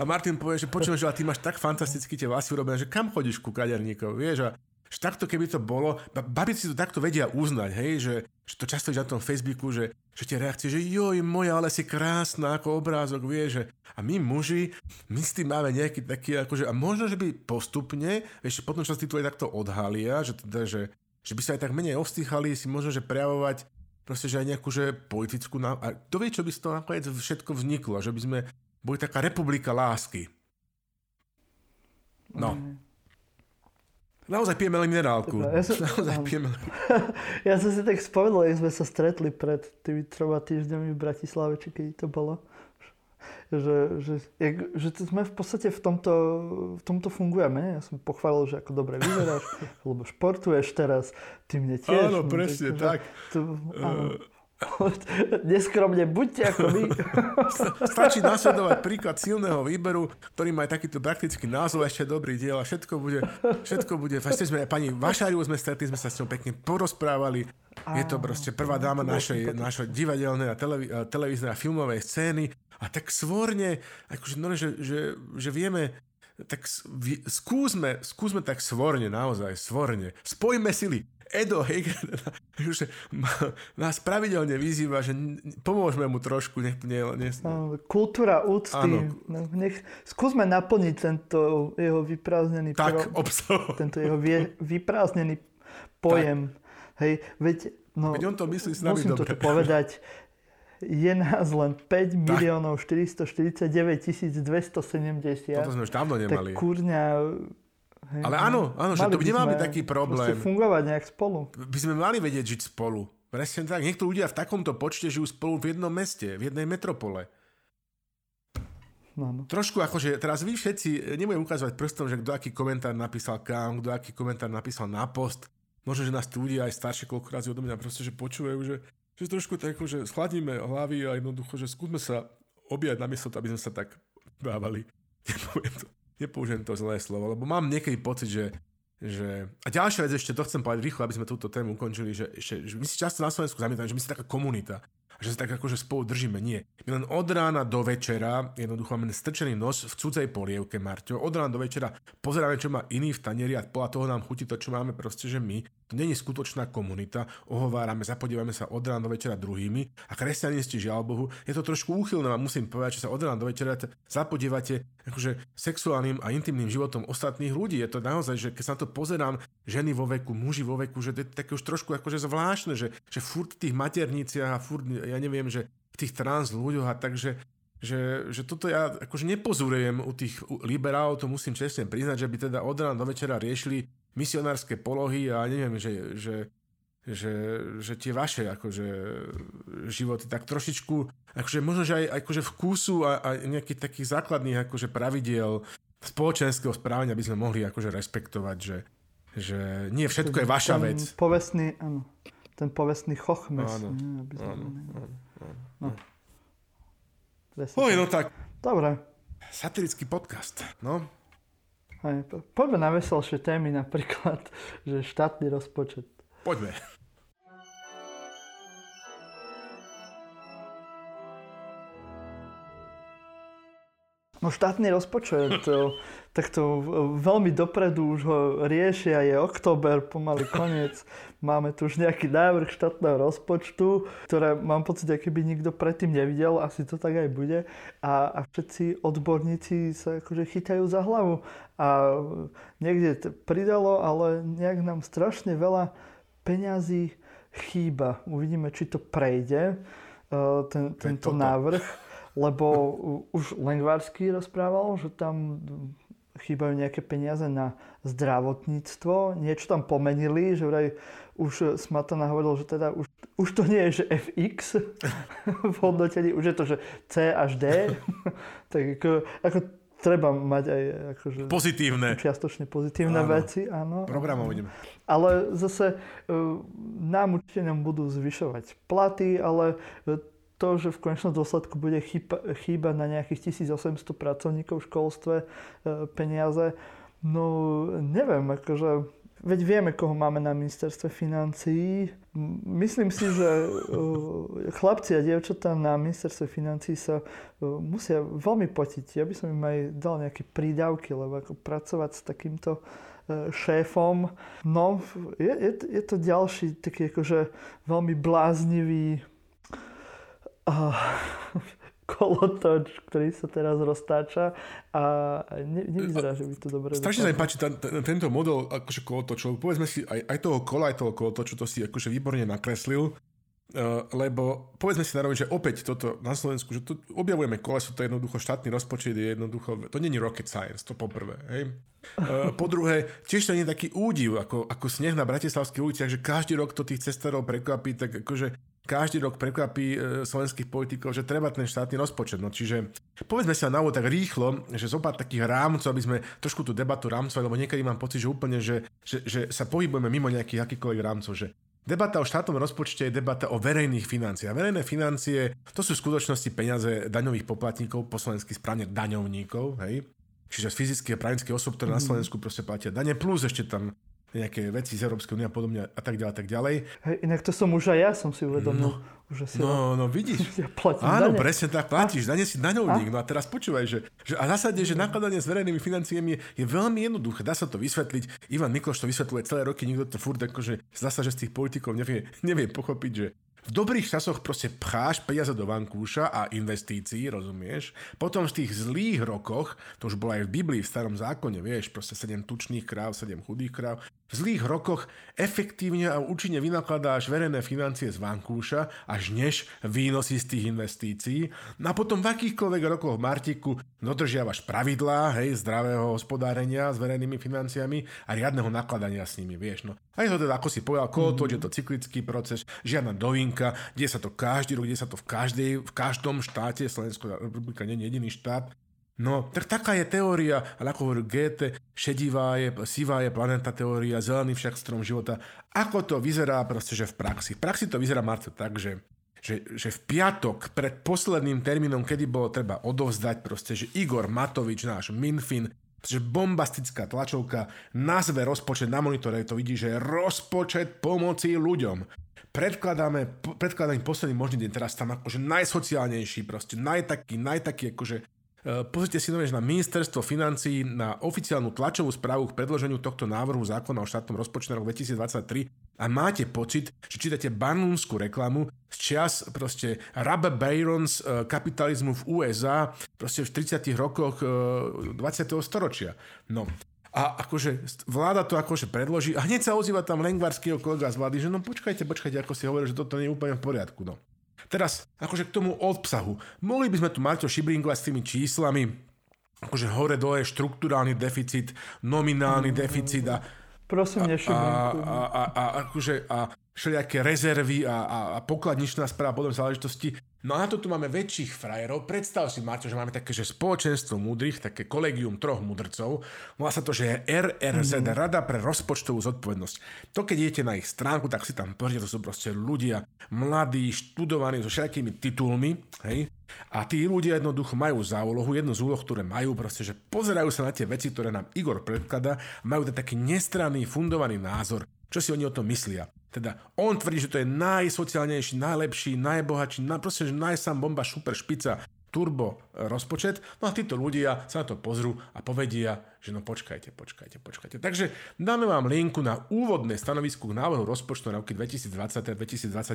A Martin povie, že počujem, že ty máš tak fantasticky tie vlasy urobené, že kam chodíš ku kaderníkov, vieš? A že takto keby to bolo, babi si to takto vedia uznať, hej? Že to často je na tom Facebooku, že tie reakcie, že joj moja, ale si krásna ako obrázok, vieš? A my muži, my s tým máme nejaký taký, akože, a možno, že by postupne, vieš, potom čo si tu aj takto odhalia, že teda, že by sa aj tak menej ostýchali, si možno, že prejavovať proste, že aj nejakú že politickú... A to vie, čo by z toho nakoniec všetko vzniklo. Že by sme boli taká republika lásky. No. Naozaj pijeme len minerálku. Ja som si tak spomenul, jak sme sa stretli pred tými 3 týždňami v Bratislave, či keď to bolo. Že sme v podstate v tomto fungujeme. Ja som pochválil, že ako dobre vyberáš, lebo športuješ teraz, ty mne tiež. Áno, presne, tak. Neskromne buďte ako my. Stačí nasledovať príklad silného výberu, ktorý má takýto praktický názov, ešte dobrý diel a všetko bude. Sme pani Vašáriu sme stretli, sme sa s ňou pekne porozprávali. Je to proste prvá dáma našej divadelnej a televíznej a filmovej scény a tak svorne, akože, no, že vieme, tak skúsme tak svorne, naozaj svorne. Spojme sily. Edo Heger nás pravidelne vyzýva, že pomôžme mu trošku. Kultúra úcty. Skúsme naplniť tento jeho vyprázdnený vyprázdnený pojem. Hej, veď, no, veď on to myslí s nami musím dobre. Musím to povedať. Je nás len 5 449 270. Toto sme už dávno nemali. Tak kurňa... Hej, ale áno, že to by nemal byť taký problém. Musí fungovať nejak spolu. By sme mali vedieť žiť spolu. Presne tak. Niektorí ľudia v takomto počte žijú spolu v jednom meste, v jednej metropole. No. Trošku akože, teraz vy všetci, nebudem ukazovať prstom, že kto aký komentár napísal kam, kto aký komentár napísal na post. Možno, že nás tu ľudia aj staršie koľko razy odo mňa proste, že počúvajú, že trošku tak, že schladíme hlavy a jednoducho, že skúsme sa objať namiesto, aby sme sa tak dávali. Nepoužijem to zlé slovo, lebo mám niekedy pocit, že... A ďalšia vec ešte, to chcem povedať rýchlo, aby sme túto tému ukončili, že my si často na Slovensku zamietame, že my si taká komunita, že sa tak akože spolu držíme. Nie. My len od rána do večera, jednoducho máme strčený nos v cudzej polievke, Marťo, od rána do večera pozeráme, čo má iný v tanieri a podľa toho nám chutí to, čo máme proste, že my. To nie je skutočná komunita, ohovárame, zapodievame sa od rána do večera druhými a kresťanisti, žiaľ Bohu, je to trošku úchylné a musím povedať, že sa od rána do večera zapodievate akože sexuálnym a intimným životom ostatných ľudí. Je to naozaj, že keď sa na to pozerám, ženy vo veku, muži vo veku, že to je také už trošku akože zvláštne, že furt v tých materniciach a furt ja neviem, že v tých trans ľuďoch a takže že toto ja akože nepozorujem u tých liberálov, to musím čestne priznať, že by teda od rána do večera riešili misionárske polohy a neviem, že tie vaše akože životy tak trošičku akože možno, že aj akože vkusu a nejakých takých základných akože pravidiel spoločenského správania by sme mohli akože rešpektovať, že nie všetko je vaša vec. Povestný, áno. Ten povestný chochmes. Áno. No tak. Dobre. Satirický podcast, no. Hej, poďme na veselšie témy, napríklad, že štátny rozpočet. Poďme. No štátny rozpočet, takto veľmi dopredu už ho riešia, je október, pomaly koniec. Máme tu už nejaký návrh štátneho rozpočtu, ktoré mám pocit, ako by nikto predtým nevidel, asi to tak aj bude. A všetci odborníci sa akože chytajú za hlavu. A niekde pridalo, ale nejak nám strašne veľa peňazí chýba. Uvidíme, či to prejde, tento návrh. Lebo už Lengvarský rozprával, že tam chýbajú nejaké peniaze na zdravotníctvo. Niečo tam pomenili, že vraj už Smatana hovoril, že teda už to nie je, že FX v hodnotení, už je to, že C až D. Tak ako treba mať aj akože pozitívne. Čiastočne pozitívne áno. Veci, áno. Programov ideme. Ale zase nám určite budú zvyšovať platy, ale to, že v konečnom dôsledku bude chýbať na nejakých 1800 pracovníkov v školstve peniaze. No neviem, akože veď vieme, koho máme na ministerstve financií. Myslím si, že chlapci a dievčatá na ministerstve financií sa musia veľmi potiť. Ja by som im aj dal nejaké prídavky, lebo ako pracovať s takýmto šéfom. No je to ďalší taký akože veľmi bláznivý kolotoč, ktorý sa teraz roztáča a nevyzerá, že by to dobre... Strašne sa mi páči tento model akože kolotočov. Povedzme si aj toho kola, aj toho kolotoču, to si akože výborne nakreslil, lebo povedzme si naroveň, že opäť toto na Slovensku, že tu objavujeme koleso, to je jednoducho štátny rozpočet, je jednoducho... To nie je rocket science, to poprvé. Hej? Po druhé, tiež to nie je taký údiv, ako sneh na Bratislavskej ulici, že každý rok to tých cestárov prekvapí, tak akože... Každý rok prekvapí slovenských politikov, že treba ten štátny rozpočet. No, čiže povedzme si na úvod tak rýchlo, že zopár takých rámcov, aby sme trošku tú debatu rámcovali, lebo niekedy mám pocit, že úplne, že sa pohybujeme mimo nejakých akýkoľvek rámcov, že debata o štátnom rozpočte je debata o verejných financiách. A verejné financie, to sú v skutočnosti peniaze daňových poplatníkov, po slovensky správne daňovníkov, hej? Čiže z fyzických a právnických osôb, ktoré na Slovensku proste platia dane, plus ešte tam nejaké veci z Európskej únie a podobne a tak ďalej, tak ďalej. Hej, inak to som už aj ja som si uvedomil. No, vidíš. Ja áno, dane. Presne tak platíš. Dane si daňovník. No a teraz počúvaj, že a zásadne, že nakladanie s verejnými financiami je veľmi jednoduché. Dá sa to vysvetliť. Ivan Mikloš to vysvetľuje celé roky. Nikto to furt akože zdá sa, že z tých politikov nevie pochopiť, že v dobrých časoch proste pcháš peniaze do vankúša a investícií, rozumieš? Potom v tých zlých rokoch, to už bolo aj v Biblii, v Starom zákone, vieš, proste 7 tučných kráv, 7 chudých kráv. V zlých rokoch efektívne a účinne vynakladáš verejné financie z vankúša, až než výnosy z tých investícií. A potom v akýchkoľvek rokoch v Martiku dodržiavaš pravidlá, hej, zdravého hospodárenia s verejnými financiami a riadneho nakladania s nimi, vieš, no. A je to teda, ako si povedal, kolotoč, je to cyklický proces, žiadna dovinka, deje sa to každý rok, deje sa to v každom štáte, Slovenská republika nie je jediný štát. No, tak taká je teória, ale ako hovorí Goethe, šedivá je, sivá je planeta teória, zelený však strom života. Ako to vyzerá proste, že v praxi? V praxi to vyzerá, Marta, tak, že v piatok pred posledným termínom, kedy bolo treba odovzdať proste, že Igor Matovič, náš Minfin, že bombastická tlačovka nazve rozpočet na monitore, to vidí, že rozpočet pomoci ľuďom. Predkladáme posledný možný deň, teraz tam akože najsociálnejší proste, najtaký akože pozrite si na ministerstvo financií na oficiálnu tlačovú správu k predloženiu tohto návrhu zákona o štátnom rozpočte na rok 2023 a máte pocit, že čítate barnumskú reklamu z čias proste Rabbe Barons kapitalizmu v USA proste v 30. rokoch 20. storočia. No a akože vláda to akože predloží a hneď sa ozýva tam Lengvarského kolega z vlády, že no počkajte, ako si hovoril, že toto nie je úplne v poriadku, no. Teraz, akože k tomu obsahu. Mohli by sme tu Marťo šibringovať s tými číslami, akože hore-dole, štruktúrálny deficit, nominálny deficit a... Prosím, nešibringujem. A všelijaké rezervy a pokladničná správa podľa záležitosti. No a na to tu máme väčších frajerov. Predstav si, Marťo, že máme také, že spoločenstvo múdrych, také kolegium troch múdrcov. Volá sa to, že je RRZ, Rada pre rozpočtovú zodpovednosť. To, keď idete na ich stránku, tak si tam pozrite, to sú proste ľudia mladí, študovaní, so všelijakými titulmi, hej? A tí ľudia jednoducho majú za úlohu, jednu z úloh, ktoré majú proste, že pozerajú sa na tie veci, ktoré nám Igor predkladá, majú taký nestranný, fundovaný názor. Čo si oni o tom myslia? Teda on tvrdí, že to je najsociálnejší, najlepší, najbohatší, proste, že najsám bomba, super špica. turbo rozpočet. No a títo ľudia sa na to pozrú a povedia, že no počkajte. Takže dáme vám linku na úvodné stanovisko k návrhu rozpočtu na roky 2020 a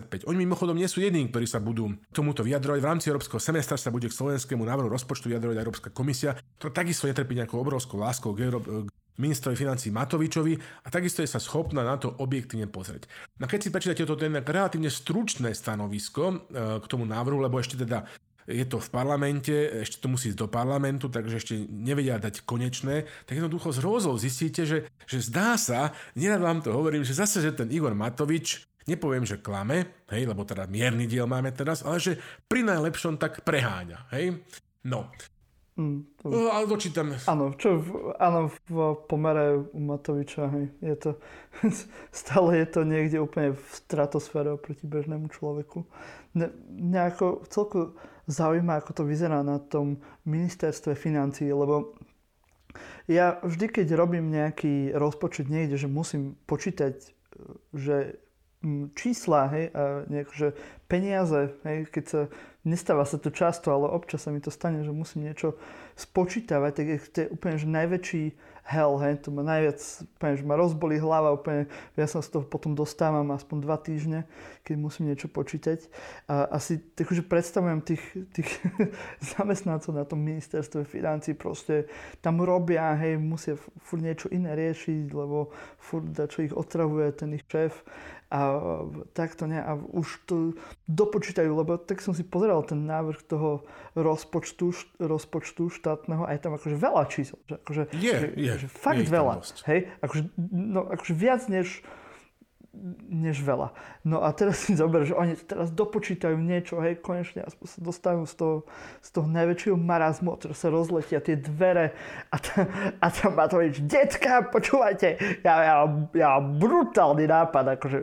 2025. Oni mimochodom nie sú jediní, ktorí sa budú tomuto vyjadrovať. V rámci európskeho semestra sa bude k slovenskému návrhu rozpočtu vyjadrovať Európska komisia, ktorá takisto netrpí nejakou obrovskou láskou k ministrovi financií Matovičovi a takisto je sa schopná na to objektívne pozrieť. No keď si prečítate toto relatívne stručné stanovisko k tomu návrhu, lebo ešte teda je to v parlamente, ešte to musí ísť do parlamentu, takže ešte nevedia dať konečné, tak jednoducho z hrôzou zistíte, že zdá sa, nerad vám to hovorím, že zase, že ten Igor Matovič, nepoviem, že klame, hej, lebo teda mierny diel máme teraz, ale že pri najlepšom tak preháňa, hej. No. Ale dočítam. Áno, v pomere u Matoviča, hej, je to, stále je to niekde úplne v stratosfére proti bežnému človeku. Nejako celku zaujíma, ako to vyzerá na tom ministerstve financií, lebo ja vždy, keď robím nejaký rozpočet niekde, že musím počítať, že čísla, hej, a nejak, že peniaze, hej, keď sa nestáva sa to často, ale občas sa mi to stane, že musím niečo spočítavať, tak to je úplne že najväčší hell, hej, to ma najviac, úplne, že ma rozbolí hlava, úplne, ja sa z toho potom dostávam aspoň 2 týždne, keď musím niečo počítať. A asi takže predstavujem tých zamestnancov na tom ministerstve financií, proste tam robia, hej, musia furt niečo iné riešiť, lebo furt dačo ich otravuje ten ich šéf. A takto ne, a už to dopočítajú, lebo tak som si pozeral ten návrh toho rozpočtu štátneho a je tam akože veľa čísel, že fakt veľa, hej, akože viac než veľa. No a teraz si zober, že oni teraz dopočítajú niečo, hej, konečne aspoň sa dostanú z toho najväčšieho marazmu, od ktorého sa rozletia tie dvere a tam má to nič, detka, počúvajte, ja brutálny nápad, akože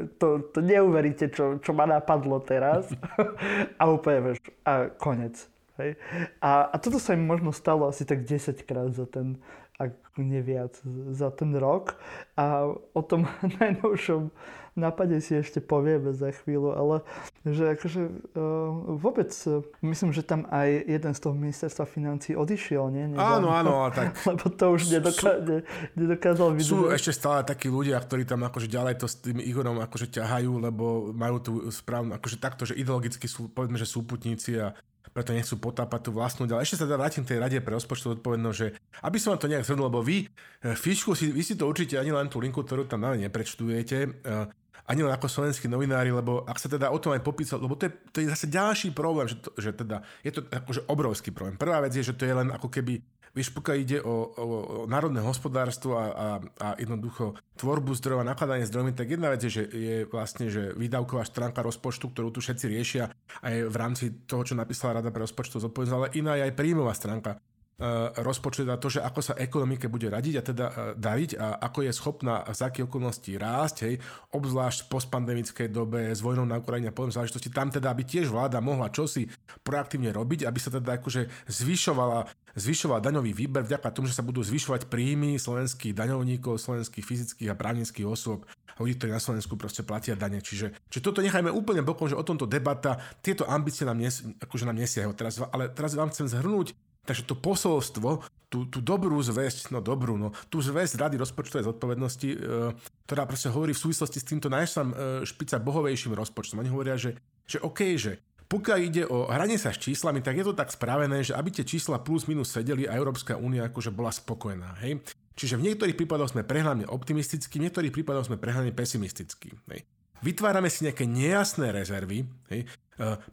to neuveríte, čo ma napadlo teraz. A úplne, vieš, a konec. Hej. A toto sa im možno stalo asi tak 10-krát za ten, ak nie viac, za ten rok. A o tom najnovšom nápade si ešte povieme za chvíľu, ale že akože vôbec, myslím, že tam aj jeden z toho ministerstva financií odišiel, nie? Áno, ale tak. Lebo to už nedokázal vydržať. Sú ešte stále takí ľudia, ktorí tam akože ďalej to s tým Igorom akože ťahajú, lebo majú tú správnu, akože takto, že ideologicky sú, povedzme, že súputníci a preto nechcú potápať tú vlastnú. Ale ešte sa teda vrátim tej rade pre rozpočtovú odpovednosť, že aby som vám to nejak zhrnul, lebo vy, Fišku, vy si to určite ani len tú linku, ktorú tam na neprečtujete, ani len ako slovenskí novinári, lebo ak sa teda o tom aj popísal, lebo to je zase ďalší problém, že teda je to akože obrovský problém. Prvá vec je, že to je len ako keby, vieš, pokiaľ ide o národné hospodárstvo a jednoducho tvorbu zdrojov a nakladanie zdrojmi, tak jedna vec je, že je vlastne, že výdavková stránka rozpočtu, ktorú tu všetci riešia aj v rámci toho, čo napísala Rada pre rozpočtov zodpovednosť, ale iná je aj príjmová stránka rozpočet a to, že ako sa ekonomike bude radiť a teda dariť a ako je schopná z akých okolností rásť, hej, obzvlášť v postpandemickej dobe s vojnou na Ukrajine a podobné záležitosti, tam teda aby tiež vláda mohla čosi proaktívne robiť, aby sa teda akože zvyšovala daňový výber vďaka tomu, že sa budú zvyšovať príjmy slovenských daňovníkov, slovenských fyzických a právnických osôb, ľudí, ktorí na Slovensku proste platia dane. Čiže toto nechajme úplne bokom, že o tomto debata, tieto ambície nám nesiahajú. Ale teraz vám chcem zhrnúť. Takže to posolstvo, tú dobrú zväzť, tú zväzť Rady rozpočtovej zodpovednosti, ktorá proste hovorí v súvislosti s týmto špica bohovejším rozpočtom. Oni hovoria, že OK, že pokiaľ ide o hranie sa s číslami, tak je to tak spravené, že aby tie čísla plus minus sedeli a Európska únia akože bola spokojná. Hej? Čiže v niektorých prípadoch sme prehľadne optimistickí, v niektorých prípadoch sme prehľadne pesimistickí. Hej? Vytvárame si nejaké nejasné rezervy, hej?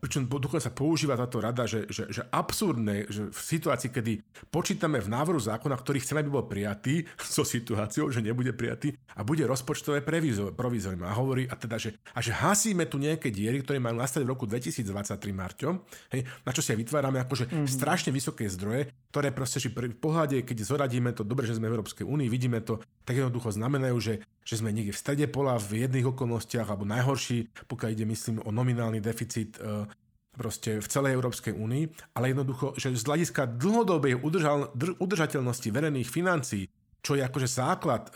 Pričom dokonca používa táto rada, že absurdné, že v situácii, kedy počítame v návrhu zákona, ktorý chceme, aby bol prijatý, so situáciou, že nebude prijatý a bude rozpočtové provizorium. A hovorí, že hasíme tu nejaké diery, ktoré majú nastať v roku 2023, Marťo, hej, na čo si vytvárame akože strašne vysoké zdroje, ktoré proste, že v pohľade, keď zoradíme to, dobre, že sme v Európskej únii, vidíme to, tak jednoducho znamenajú, že sme niekde v strede pola, v jedných okolnostiach, alebo najhorší, pokiaľ ide, myslím, o nominálny deficit proste v celej Európskej únii, ale jednoducho, že z hľadiska dlhodobej udržateľnosti verejných financií, čo je akože základ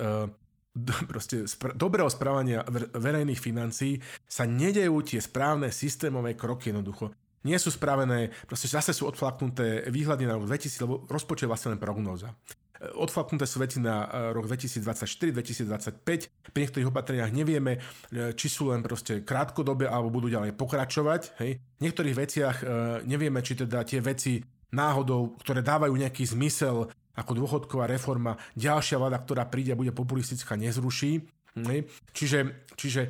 dobrého správania verejných financií, sa nedejú tie správne systémové kroky jednoducho. nie sú spravené, proste zase sú odflaknuté výhľady na rok 2000, lebo rozpočet je vlastne len prognóza. Odflaknuté sú veci na rok 2024, 2025. Pri niektorých opatreniach nevieme, či sú len proste krátkodobé alebo budú ďalej pokračovať. Hej. V niektorých veciach nevieme, či teda tie veci náhodou, ktoré dávajú nejaký zmysel, ako dôchodková reforma, ďalšia vláda, ktorá príde a bude populistická, nezruší. Hej. Čiže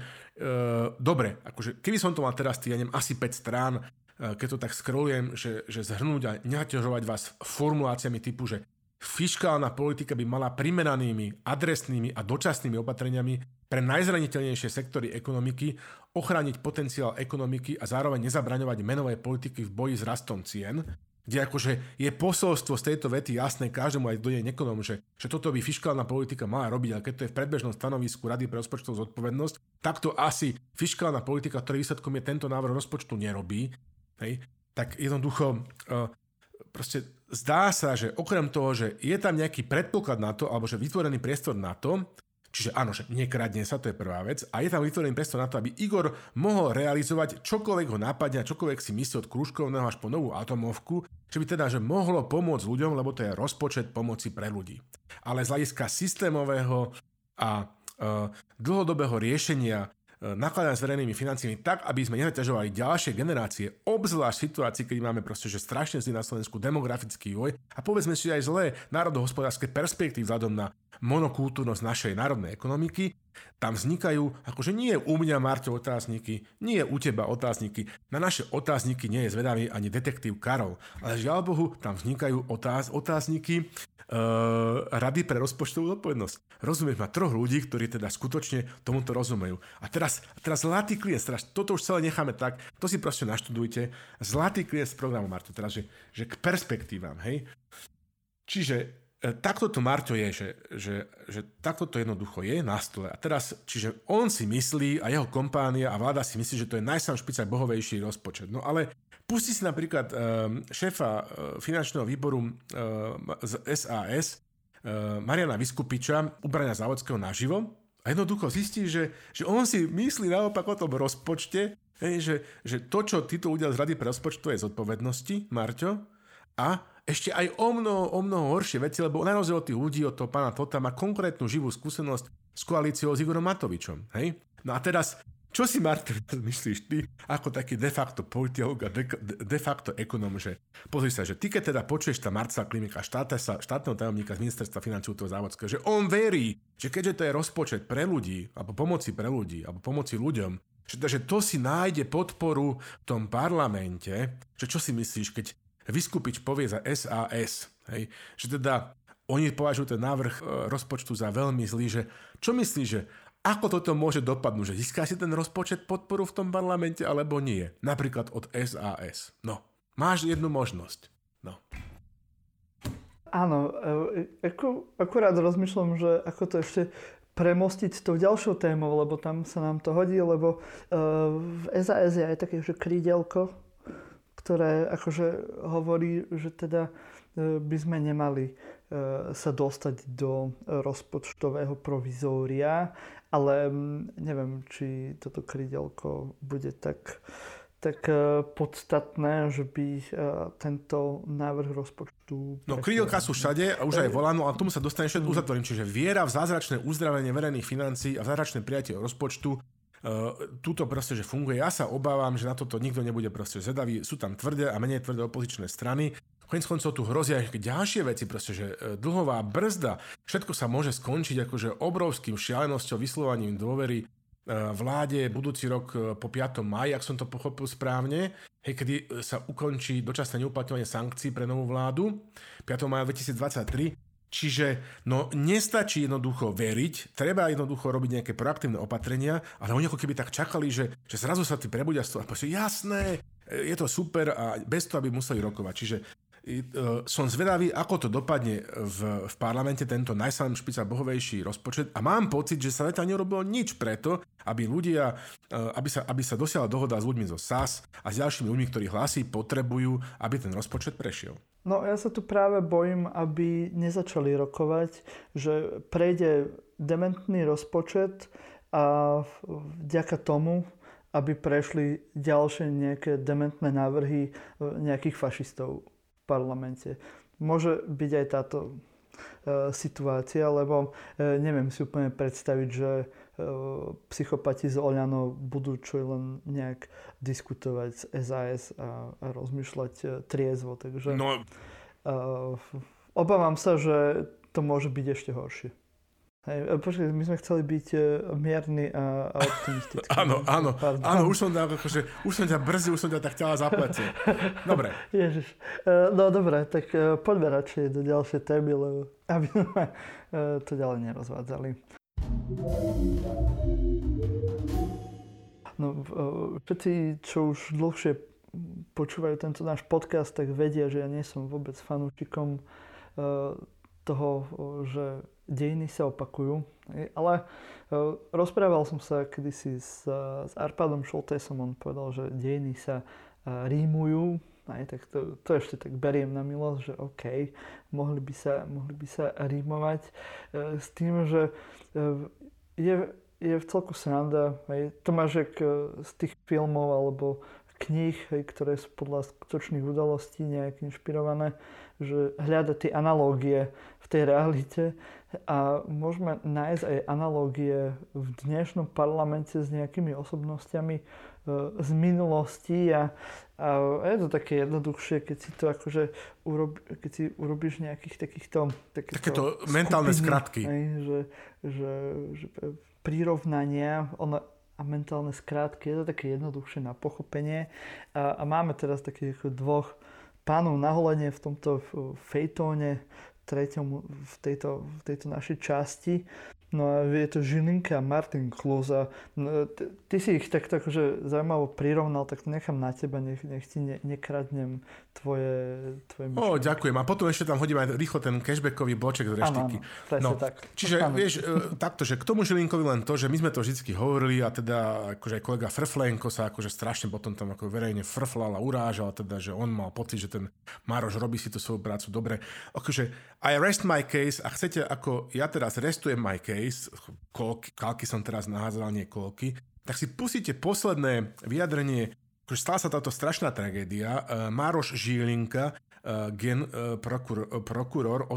dobre, akože, keby som to mal teraz, neviem, asi 5 strán, keď to tak scrollujem, že zhrnúť a nezaťažovať vás formuláciami typu, že fiškálna politika by mala primeranými, adresnými a dočasnými opatreniami pre najzraniteľnejšie sektory ekonomiky ochrániť potenciál ekonomiky a zároveň nezabraňovať menovej politiky v boji s rastom cien, kde akože je posolstvo z tejto vety jasné každému aj do nej nekonom, že toto by fiškálna politika mala robiť, ale keď to je v predbežnom stanovisku Rady pre rozpočtovú zodpovednosť, takto asi fiškálna politika, ktorej výsledkom je tento návrh rozpočtu, nerobí. Hej? Tak jednoducho proste zdá sa, že okrem toho, že je tam nejaký predpoklad na to, alebo že vytvorený priestor na to, čiže áno, že nekradne sa, to je prvá vec. A je tam vytvorený priestor na to, aby Igor mohol realizovať čokoľvek ho napadne, čokoľvek si myslí od krúžkovného až po novú atomovku, že by teda, že mohlo pomôcť ľuďom, lebo to je rozpočet pomoci pre ľudí. Ale z hľadiska systémového a dlhodobého riešenia nakladať s verejnými financiami tak, aby sme nezaťažovali ďalšie generácie, obzvlášť v situácii, keď máme proste, že strašne zlý na Slovensku demografický vývoj a povedzme si aj zlé národohospodárske perspektívy vzhľadom na monokultúrnosť našej národnej ekonomiky, tam vznikajú, akože nie je u mňa, Marťo, otázniky, nie je u teba otázniky, na naše otázniky nie je zvedavý ani detektív Karol, ale žiaľ Bohu, tam vznikajú otázniky Rady pre rozpočtovú zodpovednosť. Rozumieš, má troch ľudí, ktorí teda skutočne tomuto rozumejú. A teraz zlatý klienc, toto už celé necháme tak, to si proste naštudujte. Zlatý klienc z programu, Marto, teraz, že k perspektívam, hej. Čiže takto to, Marto, je, že takto to jednoducho je na stole. A teraz, čiže on si myslí a jeho kompánia a vláda si myslí, že to je najsám špica bohovejší rozpočet. No ale pustí si napríklad šéfa finančného výboru z SAS, Mariana Vyskupiča, Ubrania Závodského naživo a jednoducho zistí, že on si myslí naopak o tom rozpočte, že to, čo títo ľudia z Rady pre rozpočtu je zodpovednosti, Marťo, a ešte aj o mnoho horšie veci, lebo naozaj od tých ľudí, od toho pána Tota má konkrétnu živú skúsenosť s koalíciou s Igorom Matovičom. Hej? No a teraz, čo si, Martin, myslíš ty, ako taký de facto politolog a de facto ekonom, že pozri sa, že ty, keď teda počuješ tá Marcela Klimika, štátneho tajomníka z ministerstva financií toho Závodského, že on verí, že keďže to je rozpočet pre ľudí, alebo pomoci pre ľudí, alebo pomoci ľuďom, že to si nájde podporu v tom parlamente, že čo si myslíš, keď Vyskupič povie za SAS, hej, že teda oni považujú ten návrh rozpočtu za veľmi zlý, že čo myslíš, že ako toto môže dopadnúť? Že získa si ten rozpočet podporu v tom parlamente, alebo nie? Napríklad od SAS. No, máš jednu možnosť. No. Áno, akurát rozmýšľam, že ako to ešte premostiť tou ďalšou témou, lebo tam sa nám to hodí, lebo v SAS je aj také, že krídelko, ktoré akože hovorí, že teda by sme nemali sa dostať do rozpočtového provizória, ale neviem, či toto krydelko bude tak podstatné, že by tento návrh rozpočtu... No krydelka sú všade a už aj voláno, ale tomu sa dostane všetko uzatvorím. Čiže viera v zázračné uzdravenie verejných financií a v zázračné prijatie rozpočtu tuto proste, že funguje. Ja sa obávam, že na toto nikto nebude proste zvedavý. Sú tam tvrdé a menej tvrdé opozičné strany. Koniec koncov tu hrozia ďalšie veci, proste, že dlhová brzda. Všetko sa môže skončiť akože obrovským šialenosťou, vyslovaním dôvery vláde budúci rok po 5. máji, ak som to pochopil správne, hej, kedy sa ukončí dočasné neuplatňovanie sankcií pre novú vládu 5. mája 2023. Čiže no nestačí jednoducho veriť, treba jednoducho robiť nejaké proaktívne opatrenia, ale oni ako keby tak čakali, že zrazu sa tí prebudia z toho a povedali, jasné, je to super a bez toho, aby museli rokovať. Čiže som zvedavý, ako to dopadne v parlamente tento najsám špica bohovejší rozpočet a mám pocit, že sa zatiaľ nerobilo nič preto, aby ľudia, aby sa dosiahla dohoda s ľuďmi zo SAS a s ďalšími ľuďmi, ktorí hlasy potrebujú, aby ten rozpočet prešiel. No ja sa tu práve bojím, aby nezačali rokovať, že prejde dementný rozpočet a vďaka tomu aby prešli ďalšie nejaké dementné návrhy nejakých fašistov v parlamente. Môže byť aj táto situácia, lebo neviem si úplne predstaviť, že psychopati z Oľano budú čo len nejak diskutovať s SAS a rozmýšľať triezvo. Takže no. Obávam sa, že to môže byť ešte horšie. Hej, počkej, my sme chceli byť mierni a optimistickí. Áno, už som ťa tak ťala zapletiť. Dobre. Ježiš. No dobre, tak poďme radšej do ďalšej témy, lebo aby sme to ďalej nerozvádzali. No, všetci, čo už dlhšie počúvajú tento náš podcast, tak vedia, že ja nie som vôbec fanúčikom toho, že dejiny sa opakujú, ale rozprával som sa kedysi s Arpadom Šoltésom, on povedal, že dejiny sa rímujú, tak to ešte tak beriem na milosť, že OK, mohli by sa rímovať s tým, že je v celku sranda, Tomášek z tých filmov alebo kníh, ktoré sú podľa skutočných udalostí nejak inšpirované, že hľada tie analógie v tej realite a môžeme nájsť aj analógie v dnešnom parlamente s nejakými osobnostiami z minulosti a je to také jednoduchšie, keď si to akože urobíš nejakých takýchto takéto skupiny, mentálne skratky. Že prirovnania a mentálne skrátky. Je to také jednoduchšie na pochopenie. A máme teraz takých dvoch pánov na holenie v tomto fejtóne v tejto našej časti. No a je to Žilinka a Martin Klus. Ty si ich takto akože zaujímavo prirovnal, tak to nechám na teba, nech ti nekradnem tvoje myšlenky. Ďakujem. A potom ešte tam hodím aj rýchlo ten cashbackový bloček z reštiky. Áno, tak. Čiže vieš, takto, že k tomu Žilinkovi len to, že my sme to vždy hovorili a teda akože aj kolega Frflenko sa akože strašne potom tam ako verejne frflal a urážal, teda, že on mal pocit, že ten Maroš robí si tú svoju prácu dobre. Akože I rest my case a chcete ako ja teraz restujem my case, kalky som teraz nahádzal niekoľky, tak si pustíte posledné vyjadrenie, akože stala sa táto strašná tragédia. Maroš Žilinka, prokuror,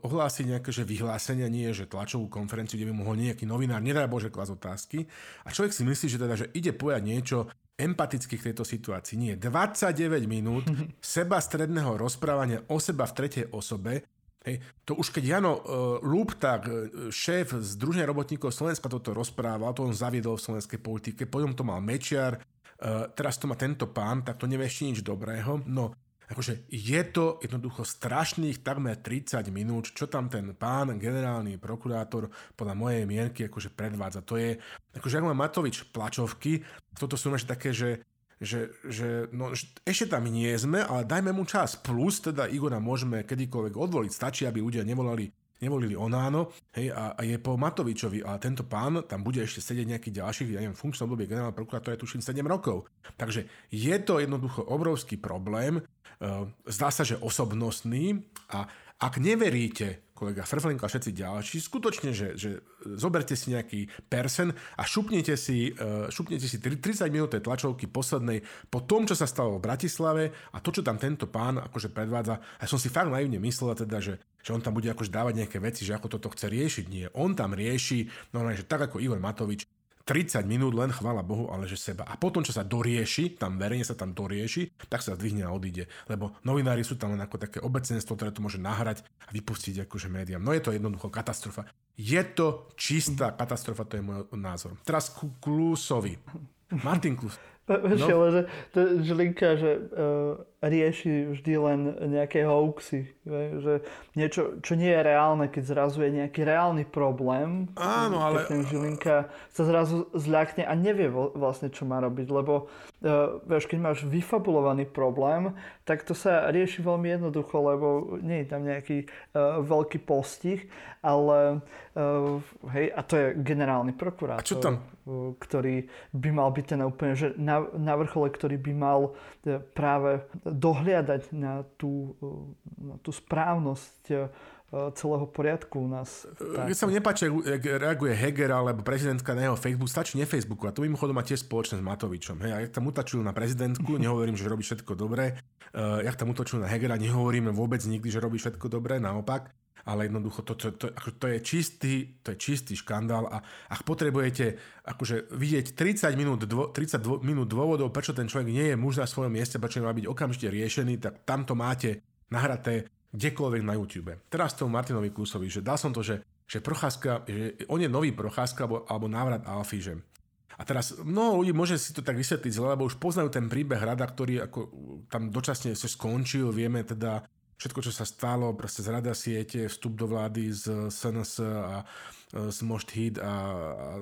ohlási nejaké že vyhlásenie, nie že tlačovú konferenciu, kde by mohol nejaký novinár, nedaj Bože, klas otázky. A človek si myslí, že teda, že ide povedať niečo empaticky k tejto situácii. Nie, 29 minút sebastredného rozprávania o seba v tretej osobe. Hej. To už keď Jano Lúptak, šéf Združenia robotníkov Slovenska, toto rozprával, to on zaviedol v slovenskej politike, po ňom to mal Mečiar, teraz to má tento pán, tak to nevie ešte nič dobrého. No, akože je to jednoducho strašných takmer 30 minút, čo tam ten pán, generálny prokurátor, podľa mojej mierky, akože predvádza. To je, akože ak má Matovič plačovky, toto sú naše také, že ešte tam nie sme, ale dajme mu čas. Plus teda Igora môžeme kedykoľvek odvoliť. Stačí, aby ľudia nevolili Oľano, hej, a je po Matovičovi. A tento pán tam bude ešte sedieť nejaký ďalších, ja neviem, funkčné obdobie generálneho prokurátora, tuším 7 rokov. Takže je to jednoducho obrovský problém. Zdá sa, že osobnostný. A ak neveríte, kolega Frflenko a všetci ďalší, skutočne, že zoberte si nejaký persen a šupnite si 30 minútej tlačovky poslednej po tom, čo sa stalo v Bratislave a to, čo tam tento pán akože predvádza. A som si fakt naivne myslel teda, že on tam bude akože dávať nejaké veci, že ako toto chce riešiť. Nie, on tam rieši, no že tak ako Igor Matovič, 30 minút len, chvála Bohu, ale že seba. A potom, čo sa dorieši, tam verejne sa tam dorieši, tak sa zdvihne a odíde. Lebo novinári sú tam len ako také obecenstvo, ktoré to môže nahrať a vypustiť akože médiám. No je to jednoducho katastrofa. Je to čistá katastrofa, to je môj názor. Teraz ku Klusovi. Martin Klus. Že Žilinka, že rieši vždy len nejaké hoaxy. Že niečo, čo nie je reálne, keď zrazu je nejaký reálny problém. Áno, ale ten Žilinka sa zrazu zľakne a nevie vlastne, čo má robiť. Lebo keď máš vyfabulovaný problém, tak to sa rieši veľmi jednoducho, lebo nie je tam nejaký veľký postih. Ale hej, a to je generálny prokurátor. A čo tam? Ktorý by mal byť ten úplne že na vrchole, ktorý by mal práve dohliadať na tú správnosť celého poriadku u nás. Keď sa mu nepáči, reaguje Heger alebo prezidentka na jeho Facebook, stačí nefacebooku. A to mimochodom má tiež spoločné s Matovičom. Hej, a jak tam utačujú na prezidentku, nehovorím, že robí všetko dobré. Jak tam utačujú na Hegera, nehovorím vôbec nikdy, že robí všetko dobré, naopak. Ale jednoducho, to je čistý škandál a ak potrebujete akože vidieť 32 minút dôvodov, prečo ten človek nie je muž na svojom mieste, prečo má byť okamžite riešený, tak tam to máte nahraté kdekoľvek na YouTube. Teraz tomu Martinovi Klusovi, že dal som to, že Procházka, že on je nový Procházka alebo návrat Alfy, že... A teraz mnoho ľudí môže si to tak vysvetliť zle, lebo už poznajú ten príbeh Rada, ktorý ako tam dočasne sa skončil, vieme teda všetko, čo sa stalo, proste zrada siete, vstup do vlády z SNS a z Most Hit a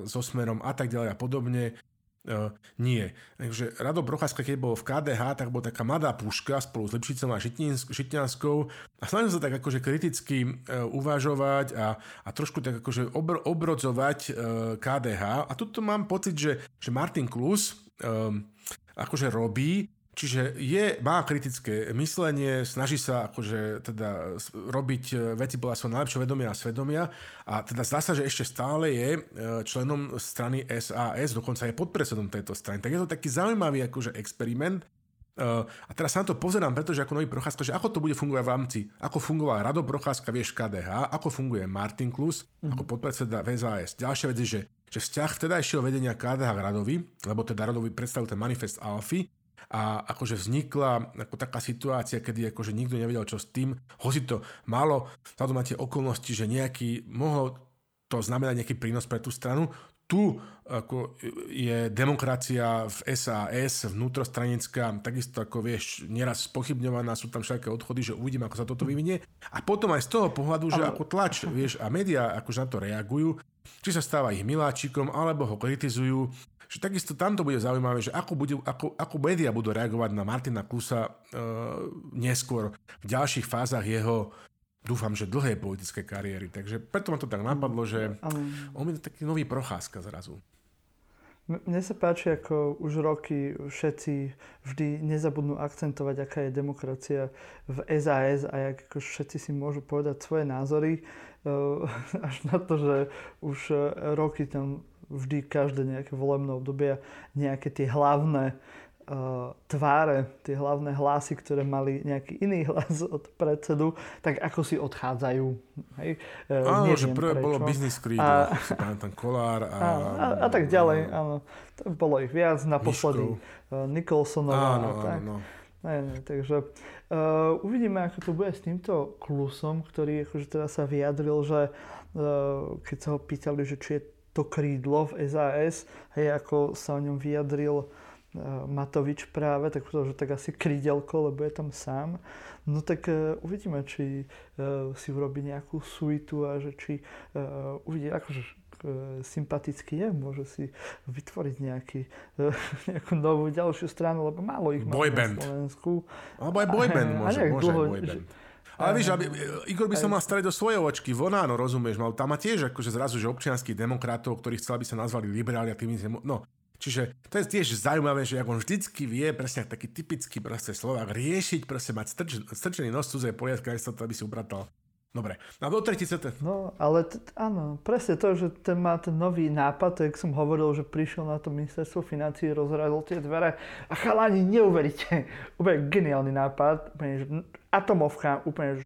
so Smerom a tak ďalej a podobne. Nie. Takže Rado Procházka, keď bol v KDH, tak bol taká mladá puška spolu s Lipšicom a Žitňanskou a snažil sa tak akože kriticky uvažovať a trošku tak akože obrodzovať KDH. A tuto mám pocit, že Martin Klus akože robí. Čiže má kritické myslenie, snaží sa akože teda robiť veci podľa svojho najlepšieho vedomia a svedomia a teda zdá sa, že ešte stále je členom strany SAS, dokonca je podpredsedom tejto strany. Tak je to taký zaujímavý akože experiment. A teraz sa na to pozerám, pretože ako nový Procházka, že ako to bude fungovať v rámci, ako fungoval Rado Procházka, vieš, KDH, ako funguje Martin Klus, ako podpredseda SAS. Ďalšia vec je, že vzťah vtedajšieho vedenia KDH k Radovi, lebo teda Radovi predstavil ten manifest Alfy, a akože vznikla ako taká situácia, kedy akože nikto nevedel, čo s tým, hoci to malo, na to máte okolnosti, že nejaký, mohlo to znamenať nejaký prínos pre tú stranu. Tu ako je demokracia v SAS, vnútrostranická, takisto ako vieš, nieraz spochybňovaná, sú tam všaké odchody, že uvidím, ako sa toto vyvinie. A potom aj z toho pohľadu, že ako tlač, vieš, a médiá akože na to reagujú, či sa stáva ich miláčikom, alebo ho kritizujú. Že takisto tam to bude zaujímavé, že ako médiá budú reagovať na Martina Klusa neskôr v ďalších fázach jeho, dúfam, že dlhej politickej kariéry. Takže preto ma to tak napadlo, že on je taký nový Procházka zrazu. Mne sa páči, ako už roky všetci vždy nezabudnú akcentovať, aká je demokracia v SAS a jak ako všetci si môžu povedať svoje názory. Až na to, že už roky tam vždy každé nejaké volebné obdobia nejaké tie hlavné tváre, tie hlavné hlasy, ktoré mali nejaký iný hlas od predsedu, tak ako si odchádzajú. Hej? Áno, neviem, že prvé bolo Business Creed, tam Kolár a tak ďalej. Áno. Bolo ich viac, naposledy Nicholsonová. Áno. Ne, takže uvidíme, ako to bude s týmto Klusom, ktorý akože teda sa vyjadril, že keď sa ho pýtali, že či je to krídlo v SAS, hej, ako sa o ňom vyjadril Matovič práve, tak povedal, že tak asi krídelko, lebo je tam sám. No tak uvidíme, či si urobí nejakú suitu a že či uvidí, akože sympatický je, môže si vytvoriť nejakú novú ďalšiu stranu, lebo málo ich má na Slovensku. Alebo aj boyband môže aj boyband. Ale víš, Igor by sa mal starať do svojej očky, vonáno, rozumieš, mal tam a tiež akože zrazu, že občianských demokratov, ktorí chcel, aby sa nazvali liberáli a tým no. Čiže to je tiež zaujímavé, že on vždycky vie presne taký typický proste Slovák riešiť, proste mať strčený nos cudzej polievky, aby si upratal. Dobre, a do tretice to... No, ale áno, presne to, že ten má ten nový nápad, tak som hovoril, že prišiel na to ministerstvo financií, rozrazil tie dvere a chalani, neuveríte, úplne geniálny nápad, úplne, že atomovka, úplne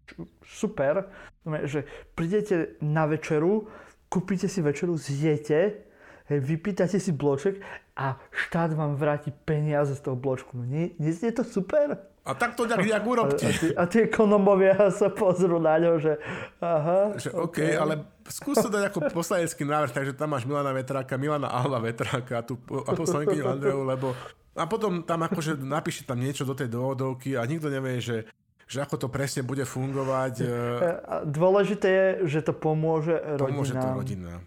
super, úplne, že prídete na večeru, kúpite si večeru, zjete, vypýtate si bloček a štát vám vráti peniaze z toho bločku. No nie je to super? A tak to nejak urobte. A tí ekonomovia sa pozrú na ňo, že aha. Že okay, ale skús to dať ako poslanecký návrh, takže tam máš Milana Vetráka, Milana Alva Vetráka a poslankyňu Andreju, lebo... A potom tam akože napíši tam niečo do tej dôvodovky a nikto nevie, že ako to presne bude fungovať. Dôležité je, že to pomôže rodinám. Pomôže to rodinám.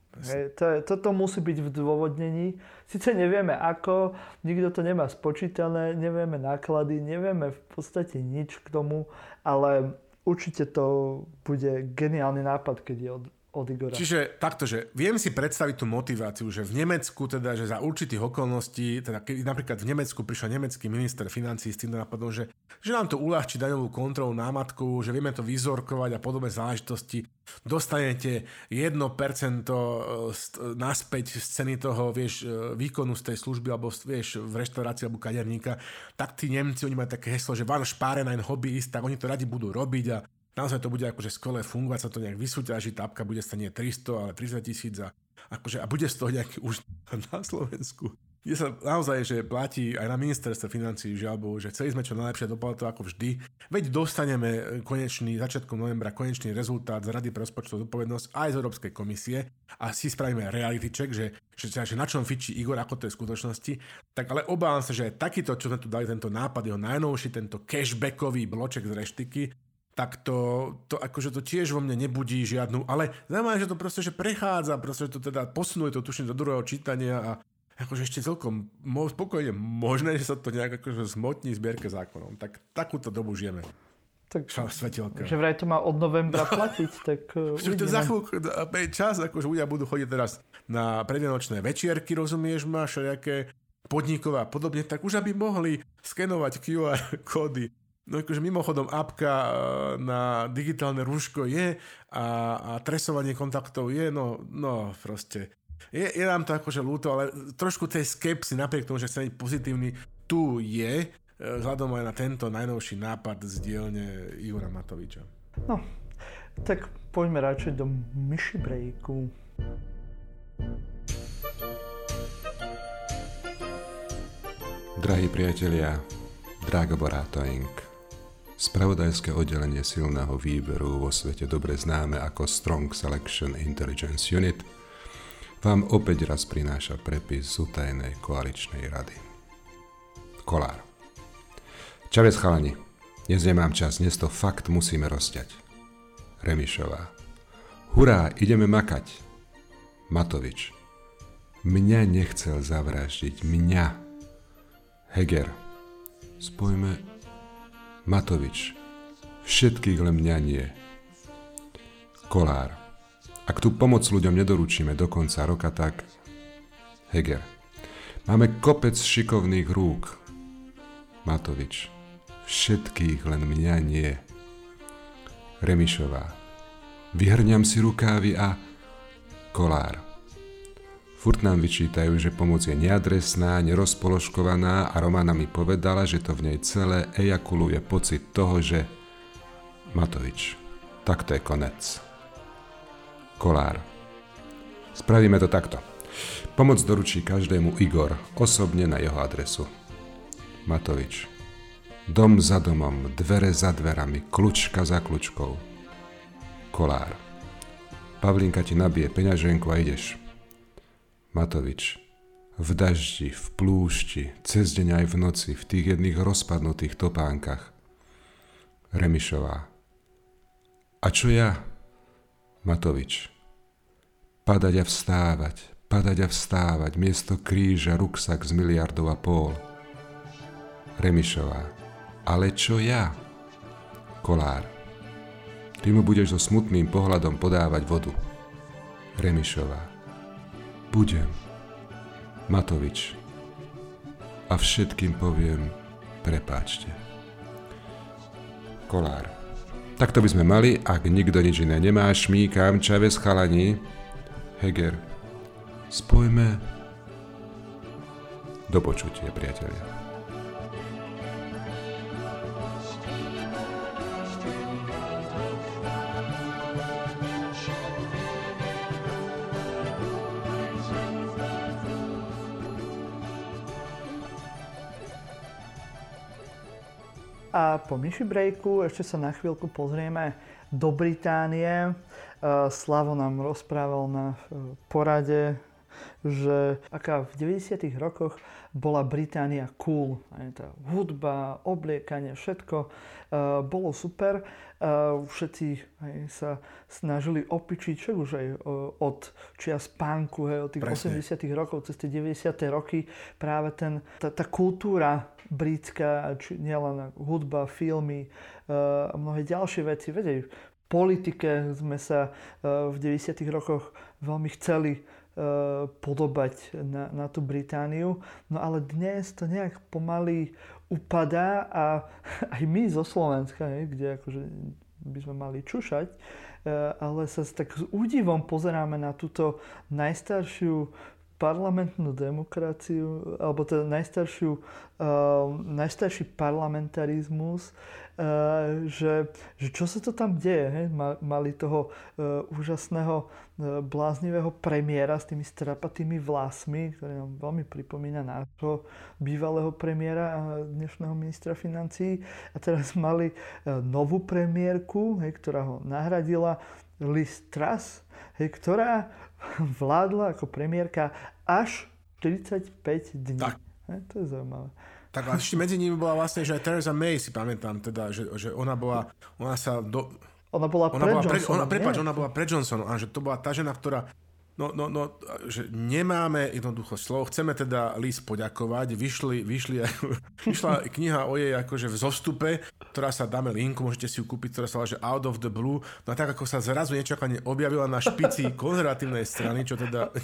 Toto musí byť v dôvodnení. Sice nevieme ako, nikto to nemá spočítané, nevieme náklady, nevieme v podstate nič k tomu, ale určite to bude geniálny nápad, keď je od Igora. Čiže takto, že viem si predstaviť tú motiváciu, že v Nemecku, teda, že za určitých okolností, teda keď napríklad v Nemecku prišiel nemecký minister financií s tým napadom, že nám to uľahčí daňovú kontrolu námatku, že vieme to vyzorkovať a podobné záležitosti. Dostanete 1% naspäť z ceny toho, vieš, výkonu z tej služby, alebo vieš, v reštaurácii alebo kaderníka, tak tí Nemci, oni majú také heslo, že van sparen ein Hobbyist, tak oni to radi budú robiť a naozaj to bude akože skvelé fungovať, sa to nejak vysúťaží, tápka bude stať nie 300, ale 30 000 a, akože, a bude z toho nejaký už na Slovensku. Kde sa naozaj, že platí aj na ministerstve financií, žiaľbohu, že chceli sme čo najlepšie, dopadlo to ako vždy. Veď dostaneme konečný, začiatkom novembra konečný rezultát z Rady pre rozpočtovú zodpovednosť aj z Európskej komisie a si spravíme reality check, že na čom fičí Igor, ako to je v skutočnosti. Tak ale obávam sa, že aj takýto, čo sme tu dali, tento nápad, jeho najnovší, tento cashbackový bloček z reštiky, tak to akože to tiež vo mne nebudí žiadnu, ale znamená, že to proste, že prechádza, proste, že to teda posunuje to tuším do druhého čítania a akože ešte celkom spokojne možné, že sa to nejak akože zmotní zbierke zákonom. Tak takúto dobu žijeme. Tak, že vraj to má od novembra platiť, tak uvidíme. Za chvíľku je čas, akože ľudia budú chodiť teraz na predvianočné večierky, rozumieš ma, všelijaké podnikové a podobne, tak už aby mohli skenovať QR kódy. No akože mimochodom apka na digitálne rúško je a tresovanie kontaktov je, no proste. Je nám to akože ľúto, ale trošku tej skepsy, napriek tomu, že chcem byť pozitívny, tu je, vzhľadom aj na tento najnovší nápad z dielne Igora Matoviča. No, tak poďme radšej do myši breaku. Drahí priatelia, Dragoborátoink. Spravodajské oddelenie silného výberu vo svete dobre známe ako Strong Selection Intelligence Unit vám opäť raz prináša prepis z utajenej koaličnej rady. Kolár. Čavec chalani, dnes nemám čas, dnes to fakt musíme rozťať. Remišová. Hurá, ideme makať. Matovič. Mňa nechcel zavraždiť, mňa. Heger. Spojme. Matovič. Všetkých len mňa nie. Kolár. Ak tú pomoc ľuďom nedoručíme do konca roka, tak... Heger. Máme kopec šikovných rúk. Matovič. Všetkých len mňa nie. Remišová. Vyhrňam si rukávy a... Kolár. Furt nám vyčítajú, že pomoc je neadresná, nerozpoložkovaná a Romana mi povedala, že to v nej celé ejakuluje pocit toho, že... Matovič. Tak to je konec. Kolár. Spravíme to takto. Pomoc doručí každému Igor, osobne na jeho adresu. Matovič. Dom za domom, dvere za dverami, kľúčka za kľúčkou. Kolár. Pavlinka ti nabije peňaženku a ideš. Matovič. V daždi, v plúšti, cez deň aj v noci, v tých jedných rozpadnutých topánkach. Remišová. A čo ja? Matovič. Padať a vstávať, miesto kríža, ruksak z 1,5 miliardy. Remišová. Ale čo ja? Kolár. Ty mu budeš so smutným pohľadom podávať vodu. Remišová. Budem. Matovič. A všetkým poviem, prepáčte. Kolár. Takto by sme mali, ak nikto nič iné nemá, šmíkam, Čavez chalani. Heger. Spojme. Do počutia, priatelia. A po myši breaku ešte sa na chvíľku pozrieme do Británie. Slavo nám rozprával na porade, že aká v 90. rokoch bola Británia cool. Tá hudba, obliekanie, všetko bolo super. Všetci sa snažili opičiť, čo už aj od čias punku, od tých presne. 80. rokov cez tie 90. roky práve tá kultúra britská, či nielen hudba, filmy a mnohé ďalšie veci. Vedej, politike sme sa v 90. rokoch veľmi chceli podobať na tú Britániu. No ale dnes to nejak pomaly upadá a aj my zo Slovenska, kde akože by sme mali čušať, ale sa tak s údivom pozeráme na túto najstaršiu parlamentnú demokraciu, alebo teda najstarší parlamentarizmus, že čo sa to tam deje. Hej? Mali toho úžasného bláznivého premiéra s tými strapatými vlasmi, ktorý nám veľmi pripomína nášho bývalého premiéra a dnešného ministra financií. A teraz mali novú premiérku, hej, ktorá ho nahradila, Liz Truss, hej, ktorá vládla ako premiérka až 35 dní. Tak. He, to je zaujímavé. Tak a ešte medzi nimi bola vlastne, že aj Theresa May, si pamätám, teda, že ona bola pre Johnsonom. A že to bola tá žena, ktorá... No, že nemáme jednoducho slov. Chceme teda Liz poďakovať. Vyšla kniha o jej akože v zostupe, ktorá sa, dáme linku, môžete si ju kúpiť, ktorá sa volá, že Out of the Blue. No a tak ako sa zrazu nečakane objavila na špici konzervatívnej strany, čo teda...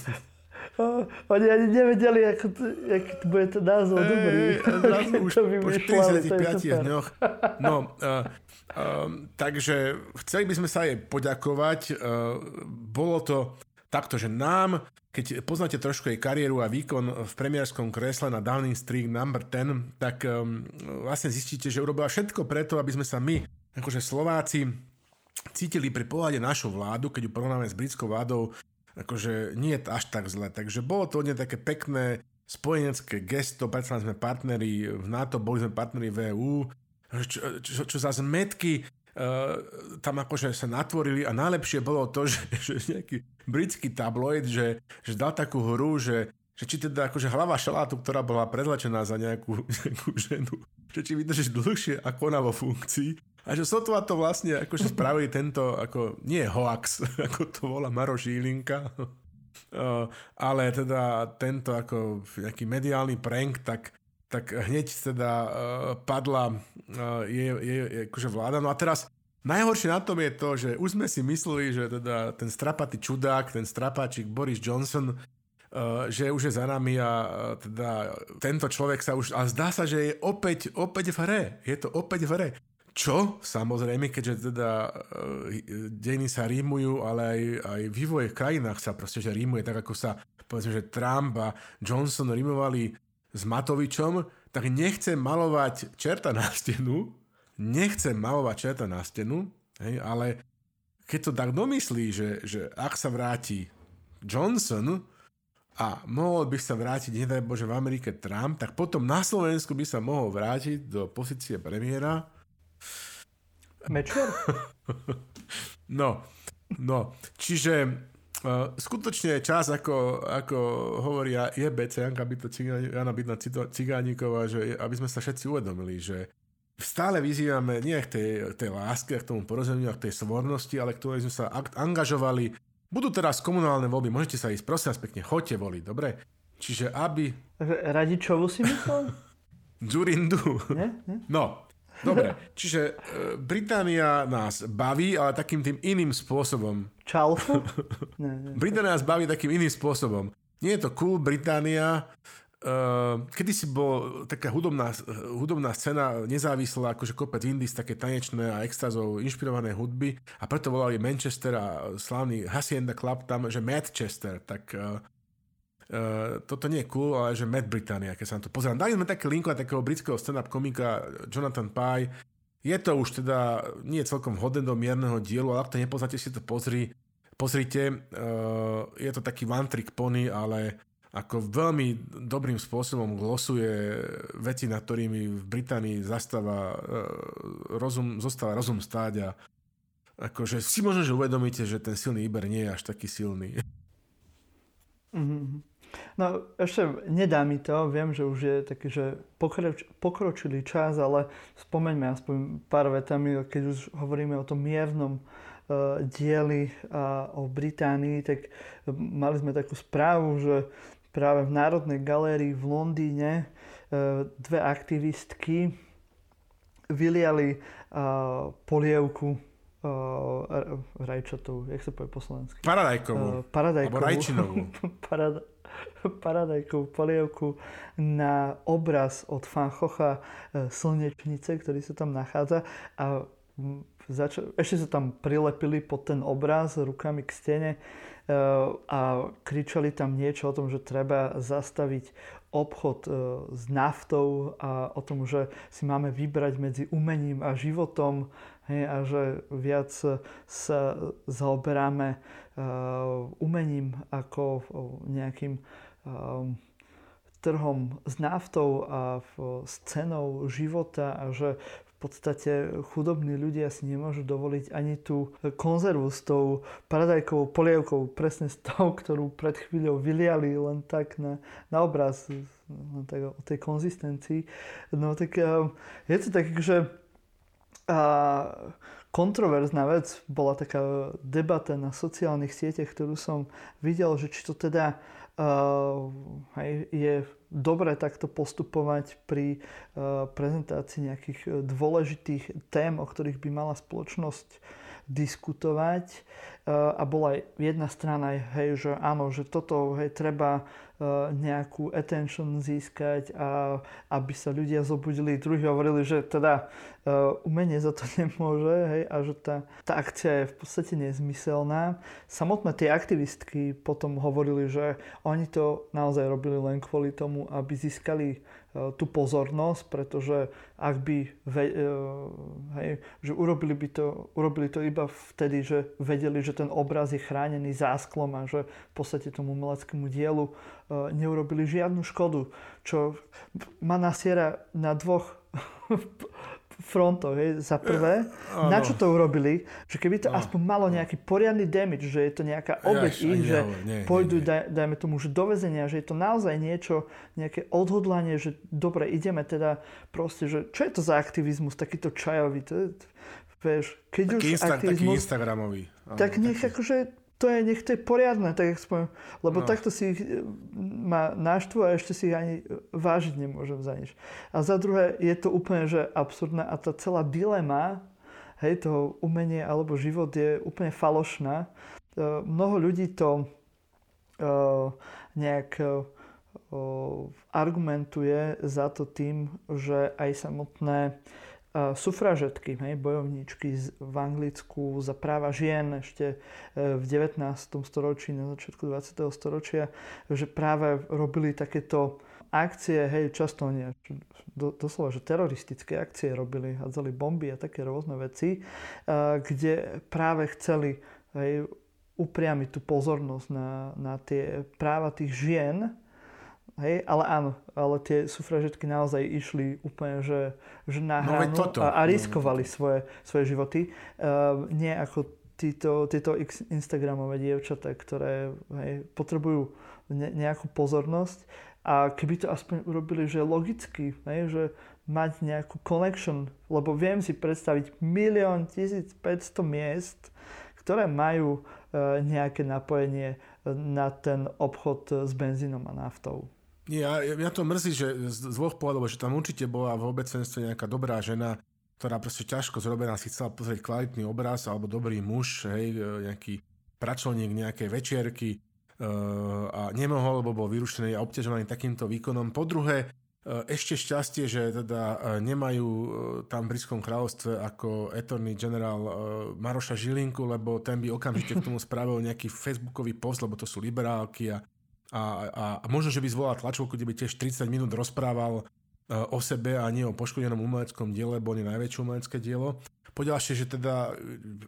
Oni ani nevedeli, aký bude to názov dobrý. Už v 35 dňoch. No, takže chceli by sme sa jej poďakovať. Bolo to... Takto, že nám, keď poznáte trošku jej kariéru a výkon v premiérskom kresle na Downing Street number 10, tak vlastne zistíte, že urobila všetko preto, aby sme sa my, akože Slováci, cítili pri pohľade našu vládu, keď ju porovnáme s britskou vládou, akože nie je až tak zle. Takže bolo to hodne také pekné spojenecké gesto, predsa sme partneri v NATO, boli sme partneri v EU, čo za zmetky tam akože sa natvorili. A najlepšie bolo to, že nejaký britský tabloid, že dal takú hru, že či teda akože hlava šalátu, ktorá bola prezlečená za nejakú ženu, že či vydržíš dlhšie ako ona vo funkcii. A že sotva to vlastne akože spravili tento, ako nie hoax, ako to volá Maroš Žilinka, ale teda tento ako nejaký mediálny prank, tak hneď teda padla jej akože vláda. No a teraz najhoršie na tom je to, že už sme si mysleli, že teda ten strapatý čudák, ten strapáčik Boris Johnson, že už je za nami a teda tento človek sa už... A zdá sa, že je opäť v hre. Je to opäť v hre. Čo? Samozrejme, keďže teda dejiny sa rímujú, ale aj vývoj v krajinách sa proste že rímuje, tak ako sa povedzme, že Trump a Johnson rímovali s Matovičom, tak nechcem malovať čerta na stenu, hej, ale keď to tak domyslí, že ak sa vráti Johnson a mohol by sa vrátiť, nedaj Bože, v Amerike Trump, tak potom na Slovensku by sa mohol vrátiť do pozície premiéra Mečer. No, čiže... skutočne je čas, ako hovoria JBC, Jana Bydna Cigániková, že aby sme sa všetci uvedomili, že stále vyzývame nie k tej láske, k tomu porozumeniu, k tej svornosti, ale k ktorej sme sa angažovali. Budú teraz komunálne voľby, môžete sa ísť, prosím vás pekne, choďte voliť, dobre? Čiže aby... Radičovu si myslel? Dzurindu. No, dobre, čiže Británia nás baví, ale takým tým iným spôsobom. Čalfu? Británia nás baví takým iným spôsobom. Nie je to cool Británia. Kedysi bol taká hudobná scéna nezávislá, akože kopec indies, také tanečné a extázov inšpirované hudby. A preto volali Manchester a slávny Hacienda Club tam, že Madchester. Tak toto nie je cool, ale že Mad Britannia, keď sa na to pozerám. Dali sme také linku na takého britského stand-up komika Jonathan Pye. Je to už teda nie celkom hodné do mierneho dielu, ale ak to nepoznáte, si to pozrite. Je to taký one trick pony, ale ako veľmi dobrým spôsobom glosuje veci, nad ktorými v Británii zostáva rozum stáť a akože si možno, že uvedomíte, že ten silný Iber nie je až taký silný. Mhm. No ešte nedá mi to, viem, že už je taký, že pokročilý čas, ale spomeňme aspoň pár vetami, keď už hovoríme o tom miernom dieli a o Británii, tak mali sme takú správu, že práve v Národnej galérii v Londýne dve aktivistky vyliali polievku rajčatou, jak sa povie po slovensky? Paradajkovú. Alebo rajčinovú. Paradajkovú polievku na obraz od Fanchocha Slnečnice, ktorý sa tam nachádza, a ešte sa tam prilepili pod ten obraz rukami k stene a kričali tam niečo o tom, že treba zastaviť obchod s naftou a o tom, že si máme vybrať medzi umením a životom, hej, a že viac sa zaoberáme umením ako nejakým trhom s naftou a s cenou života, a že v podstate chudobní ľudia si nemôžu dovoliť ani tú konzervu s tou paradajkovou polievkou, presne s tou, ktorú pred chvíľou vyliali len tak na obraz, len tak o tej konzistencii. No tak je to tak, že kontroverzná vec bola taká debata na sociálnych sieťach, ktorú som videl, že či to teda je dobre takto postupovať pri prezentácii nejakých dôležitých tém, o ktorých by mala spoločnosť diskutovať. A bola aj jedna strana, hej, že áno, že toto, hej, treba nejakú attention získať, a aby sa ľudia zobudili. Druhí hovorili, že teda umenie za to nemôže, hej, a že tá akcia je v podstate nezmyselná. Samotné tie aktivistky potom hovorili, že oni to naozaj robili len kvôli tomu, aby získali tú pozornosť, pretože ak by že urobili to iba vtedy, že vedeli, že ten obraz je chránený zásklom a že v podstate tomu umeleckému dielu neurobili žiadnu škodu, čo ma nasiera na dvoch frontoch. Za prvé, na čo to urobili, že keby to aspoň malo nejaký poriadny damage, že je to nejaká obeť, že pôjdu, dajme tomu, že do väzenia, že je to naozaj niečo, nejaké odhodlanie, že dobre, ideme teda proste, že čo je to za aktivizmus, takýto čajový, taký instagramový. Tak nech akože to je poriadne, tak aspoň, lebo takto si ich má náštvu a ešte si ich ani vážiť nemôžem za nič. A za druhé je to úplne, že absurdné, a tá celá dilema, hej, toho umenie alebo život je úplne falošná. Mnoho ľudí to nejak argumentuje za to tým, že aj samotné sufražetky, bojovníčky v Anglicku za práva žien ešte v 19. storočí, na začiatku 20. storočia, že práve robili takéto akcie, hej, často nie, doslova, že teroristické akcie robili, hádzali bomby a také rôzne veci, kde práve chceli, hej, upriamiť tú pozornosť na tie práva tých žien. Hej, ale áno, ale tie sufražetky naozaj išli úplne, že na hranu a riskovali svoje životy. Nie ako tieto instagramové dievčatá, ktoré, hej, potrebujú nejakú pozornosť. A keby to aspoň urobili, že logicky, hej, že mať nejakú connection, lebo viem si predstaviť 1 500 000 miest, ktoré majú nejaké napojenie na ten obchod s benzínom a naftou. Mňa to mrzí, že z dvoch pohľadov, že tam určite bola v obecenstve nejaká dobrá žena, ktorá proste ťažko zrobená si chcela pozrieť kvalitný obraz, alebo dobrý muž, hej, nejaký pračelník nejakej večierky, a nemohol, lebo bol vyrušený a obťažovaný takýmto výkonom. Po druhé, ešte šťastie, že teda nemajú tam v Britskom kráľovstve ako attorney general Maroša Žilinku, lebo ten by okamžite k tomu spravil nejaký facebookový post, lebo to sú liberálky, a možno, že by zvolal tlačovku, kde by tiež 30 minút rozprával o sebe a nie o poškodenom umeleckom diele, bo on je najväčšie umelecké dielo. Poďalšie, že teda,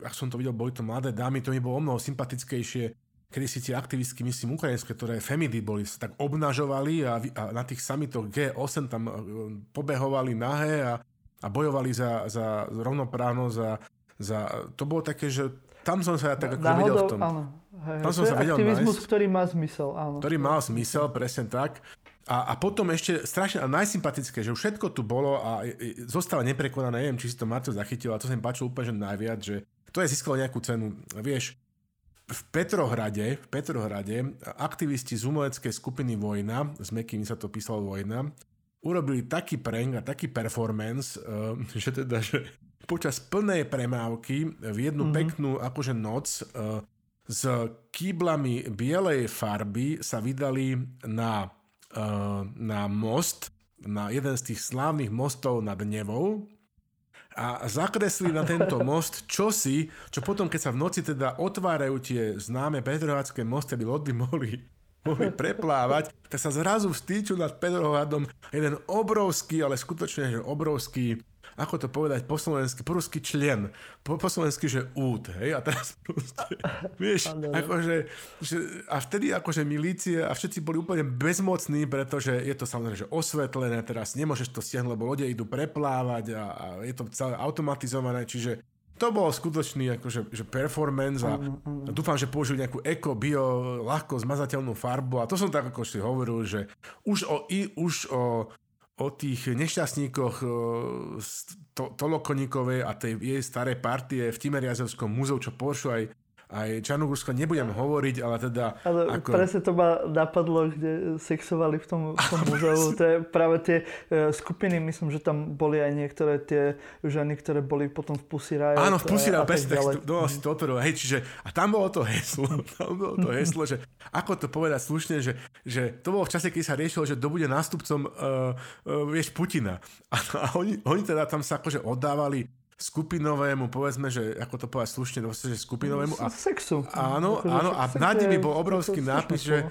ak som to videl, boli to mladé dámy, to mi bolo o mnoho sympatickejšie, kedy si tie aktivistky, myslím, ukrajinské, ktoré femidy boli, sa tak obnažovali a na tých samitoch G8 tam pobehovali nahé a bojovali za rovnoprávnosť. To bolo také, že tam som sa ja tak ako vedel v tom. Tam som sa vedel aktivizmus, nájsť, ktorý má zmysel, áno. Ktorý má zmysel, presne tak. A potom ešte strašne najsympatické, že všetko tu bolo a zostáva neprekonané. Neviem, či si to Marto zachytil, a to sa mi páčilo úplne že najviac, že to je získalo nejakú cenu. Vieš, v Petrohrade aktivisti z umeleckej skupiny Vojna, s mekými sa to písalo Vojna, urobili taký prank a taký performance, že teda, že počas plnej premávky v jednu peknú akože noc s kýblami bielej farby sa vydali na most, na jeden z tých slávnych mostov nad Nevou a zakresli na tento most čosi, čo potom, keď sa v noci teda otvárajú tie známe petrohradské mosty, aby lodby mohli preplávať, tak sa zrazu vstýčil nad Petrohradom jeden obrovský, ale skutočne že obrovský, ako to povedať po slovensky, pruský člen, po slovensky, že út, hej, a teraz proste, vieš, akože, a vtedy akože milície a všetci boli úplne bezmocní, pretože je to samozrejme, že osvetlené, teraz nemôžeš to stiahnuť, lebo lode idú preplávať a je to celé automatizované, čiže to bol skutočný akože, že performance a dúfam, že použili nejakú eko, bio, ľahko zmazateľnú farbu a to som tak ako si hovoril, že už o tých nešťastníkoch Tolokoníkovej a tej jej starej partie v Timeriazovskom múzeu, čo pošlo aj Čarnogórsko, nebudem hovoriť, ale teda... Ale ako... presne to ma napadlo, kde sexovali v tom muzeu. To je práve tie skupiny, myslím, že tam boli aj niektoré tie ženy, ktoré boli potom v Pussy Riot. Áno, v Pussy Riot, bez textu, si to otvoril. Hej, čiže, a tam bolo to heslo, že ako to povedať slušne, že to bolo v čase, keď sa riešilo, že to bude nástupcom, vieš, Putina. A oni teda tam sa akože oddávali skupinovému, povedzme, že ako to povedať slušne, že skupinovému. A sexu. Áno, a nad nimi bol obrovský nápis, že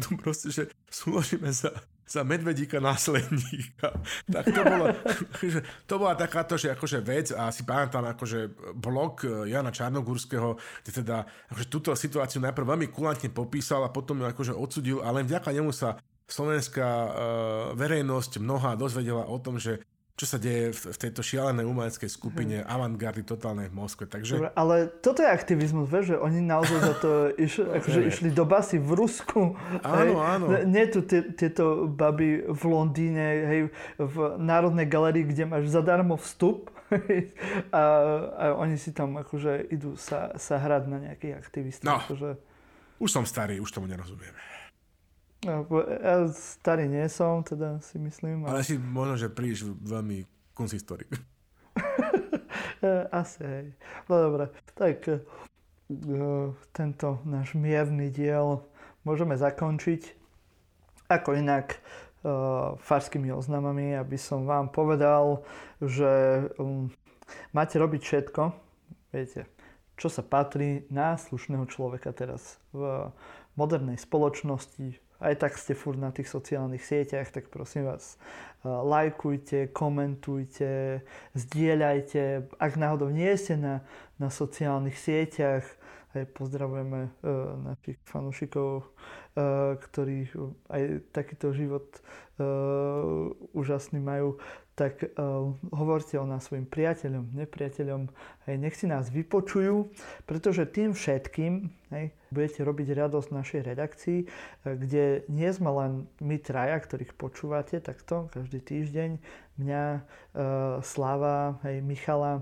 tu proste, že súložíme za medvedíka následníka. Tak to bolo, že to bola takáto, že akože vec a si pamätám akože blog Jana Čarnogórského, kde teda akože túto situáciu najprv veľmi kulantne popísal a potom ju akože odsudil, ale vďaka nemu sa slovenská verejnosť mnohá dozvedela o tom, že čo sa deje v tejto šialenej umeleckej skupine avantgardy totálnej v Moskve. Takže... Dobre, ale toto je aktivizmus, vieš, že oni naozaj za to išli do basy v Rusku. Áno. Nie tu tieto baby v Londýne, hej, v Národnej galerii, kde máš zadarmo vstup a oni si tam akože idú sa hrať na nejakých aktivistov. No, akože... už som starý, už tomu nerozumiem. Ja starý nie som, teda si myslím. Ale si možno, že príliš veľmi konzistorik. Asi, hej. No dobre, tak tento náš mierny diel môžeme zakončiť ako inak farskými oznamami, aby som vám povedal, že máte robiť všetko, viete, čo sa patrí na slušného človeka teraz v modernej spoločnosti. Aj tak ste furt na tých sociálnych sieťach, tak prosím vás, lajkujte, komentujte, zdieľajte. Ak náhodou nie ste na sociálnych sieťach, aj pozdravujeme našich fanúšikov, ktorí aj takýto život úžasný majú, tak hovorte o nás svojim priateľom, nepriateľom, hej, nech si nás vypočujú, pretože tým všetkým, hej, budete robiť radosť našej redakcii, kde nie sme len my traja, ktorých počúvate takto každý týždeň, mňa, Slava, hej, Michala,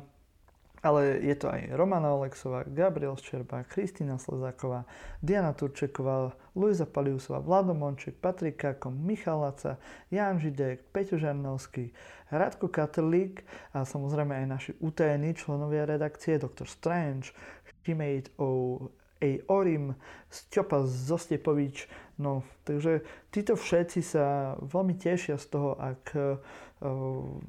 ale je to aj Romana Oleksová, Gabriel Čerba, Kristína Slezáková, Diana Turčeková, Luisa Paliusová, Vlado Monček, Patrik Káko, Michal Laca, Jan Židek, Peťo Žarnovský, Radko Katerlík a samozrejme aj naši utajení členovia redakcie, Dr. Strange, Šimejt Orim, Stjopa Zostepovič. No, takže títo všetci sa veľmi tešia z toho, ak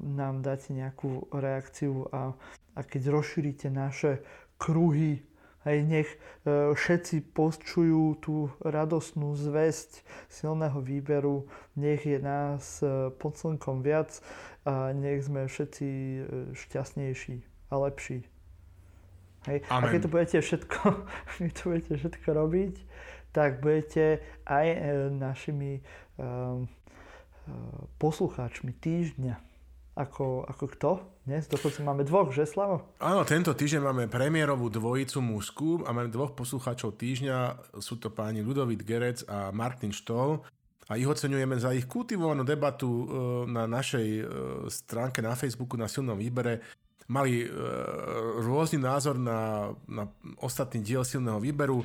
nám dáte nejakú reakciu a keď rozšírite naše kruhy, aj nech všetci počujú tú radosnú zväzť silného výberu, nech je nás pod slnkom viac a nech sme všetci šťastnejší a lepší. Hej. A keď to budete všetko robiť, tak budete aj našimi poslucháčmi týždňa. Ako kto? Dnes dokonca máme dvoch, že Slavo? Áno, tento týždeň máme premiérovú dvojicu mužskú a máme dvoch poslucháčov týždňa. Sú to páni Ludovít Gerec a Martin Štol. A ich oceňujeme za ich kultivovanú debatu na našej stránke na Facebooku na silnom výbere. Mali rôzny názor na ostatný diel silného výberu.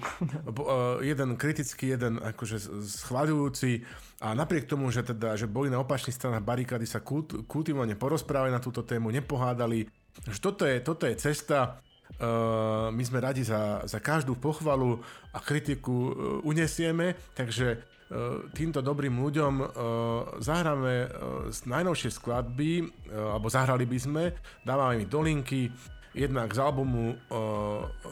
Jeden kritický, jeden akože schváľujúci. A napriek tomu, že boli na opačných stranách barikády, sa kultivovane porozprávali na túto tému, nepohádali, Toto je cesta. My sme radi za každú pochvalu a kritiku uniesieme, takže týmto dobrým ľuďom zahráme najnovšie skladby, alebo zahrali by sme, dávame im dolinky, jednak z albumu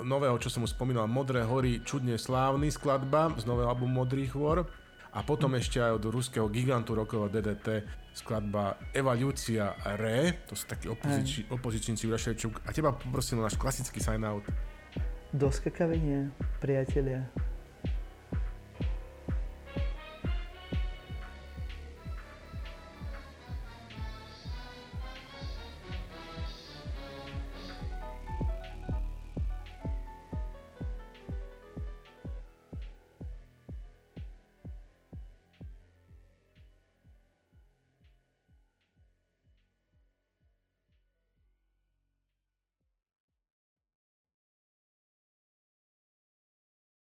nového, čo som už spomínal, Modré hory, Čudne slávny skladba, z nového albumu Modrých hôr, a potom ešte aj od ruského gigantu rokového DDT skladba Evolúcia Re, to sú takí opozičníci Uraševčuk. A teba poprosím o náš klasický sign-out. Do skakavenia, priatelia.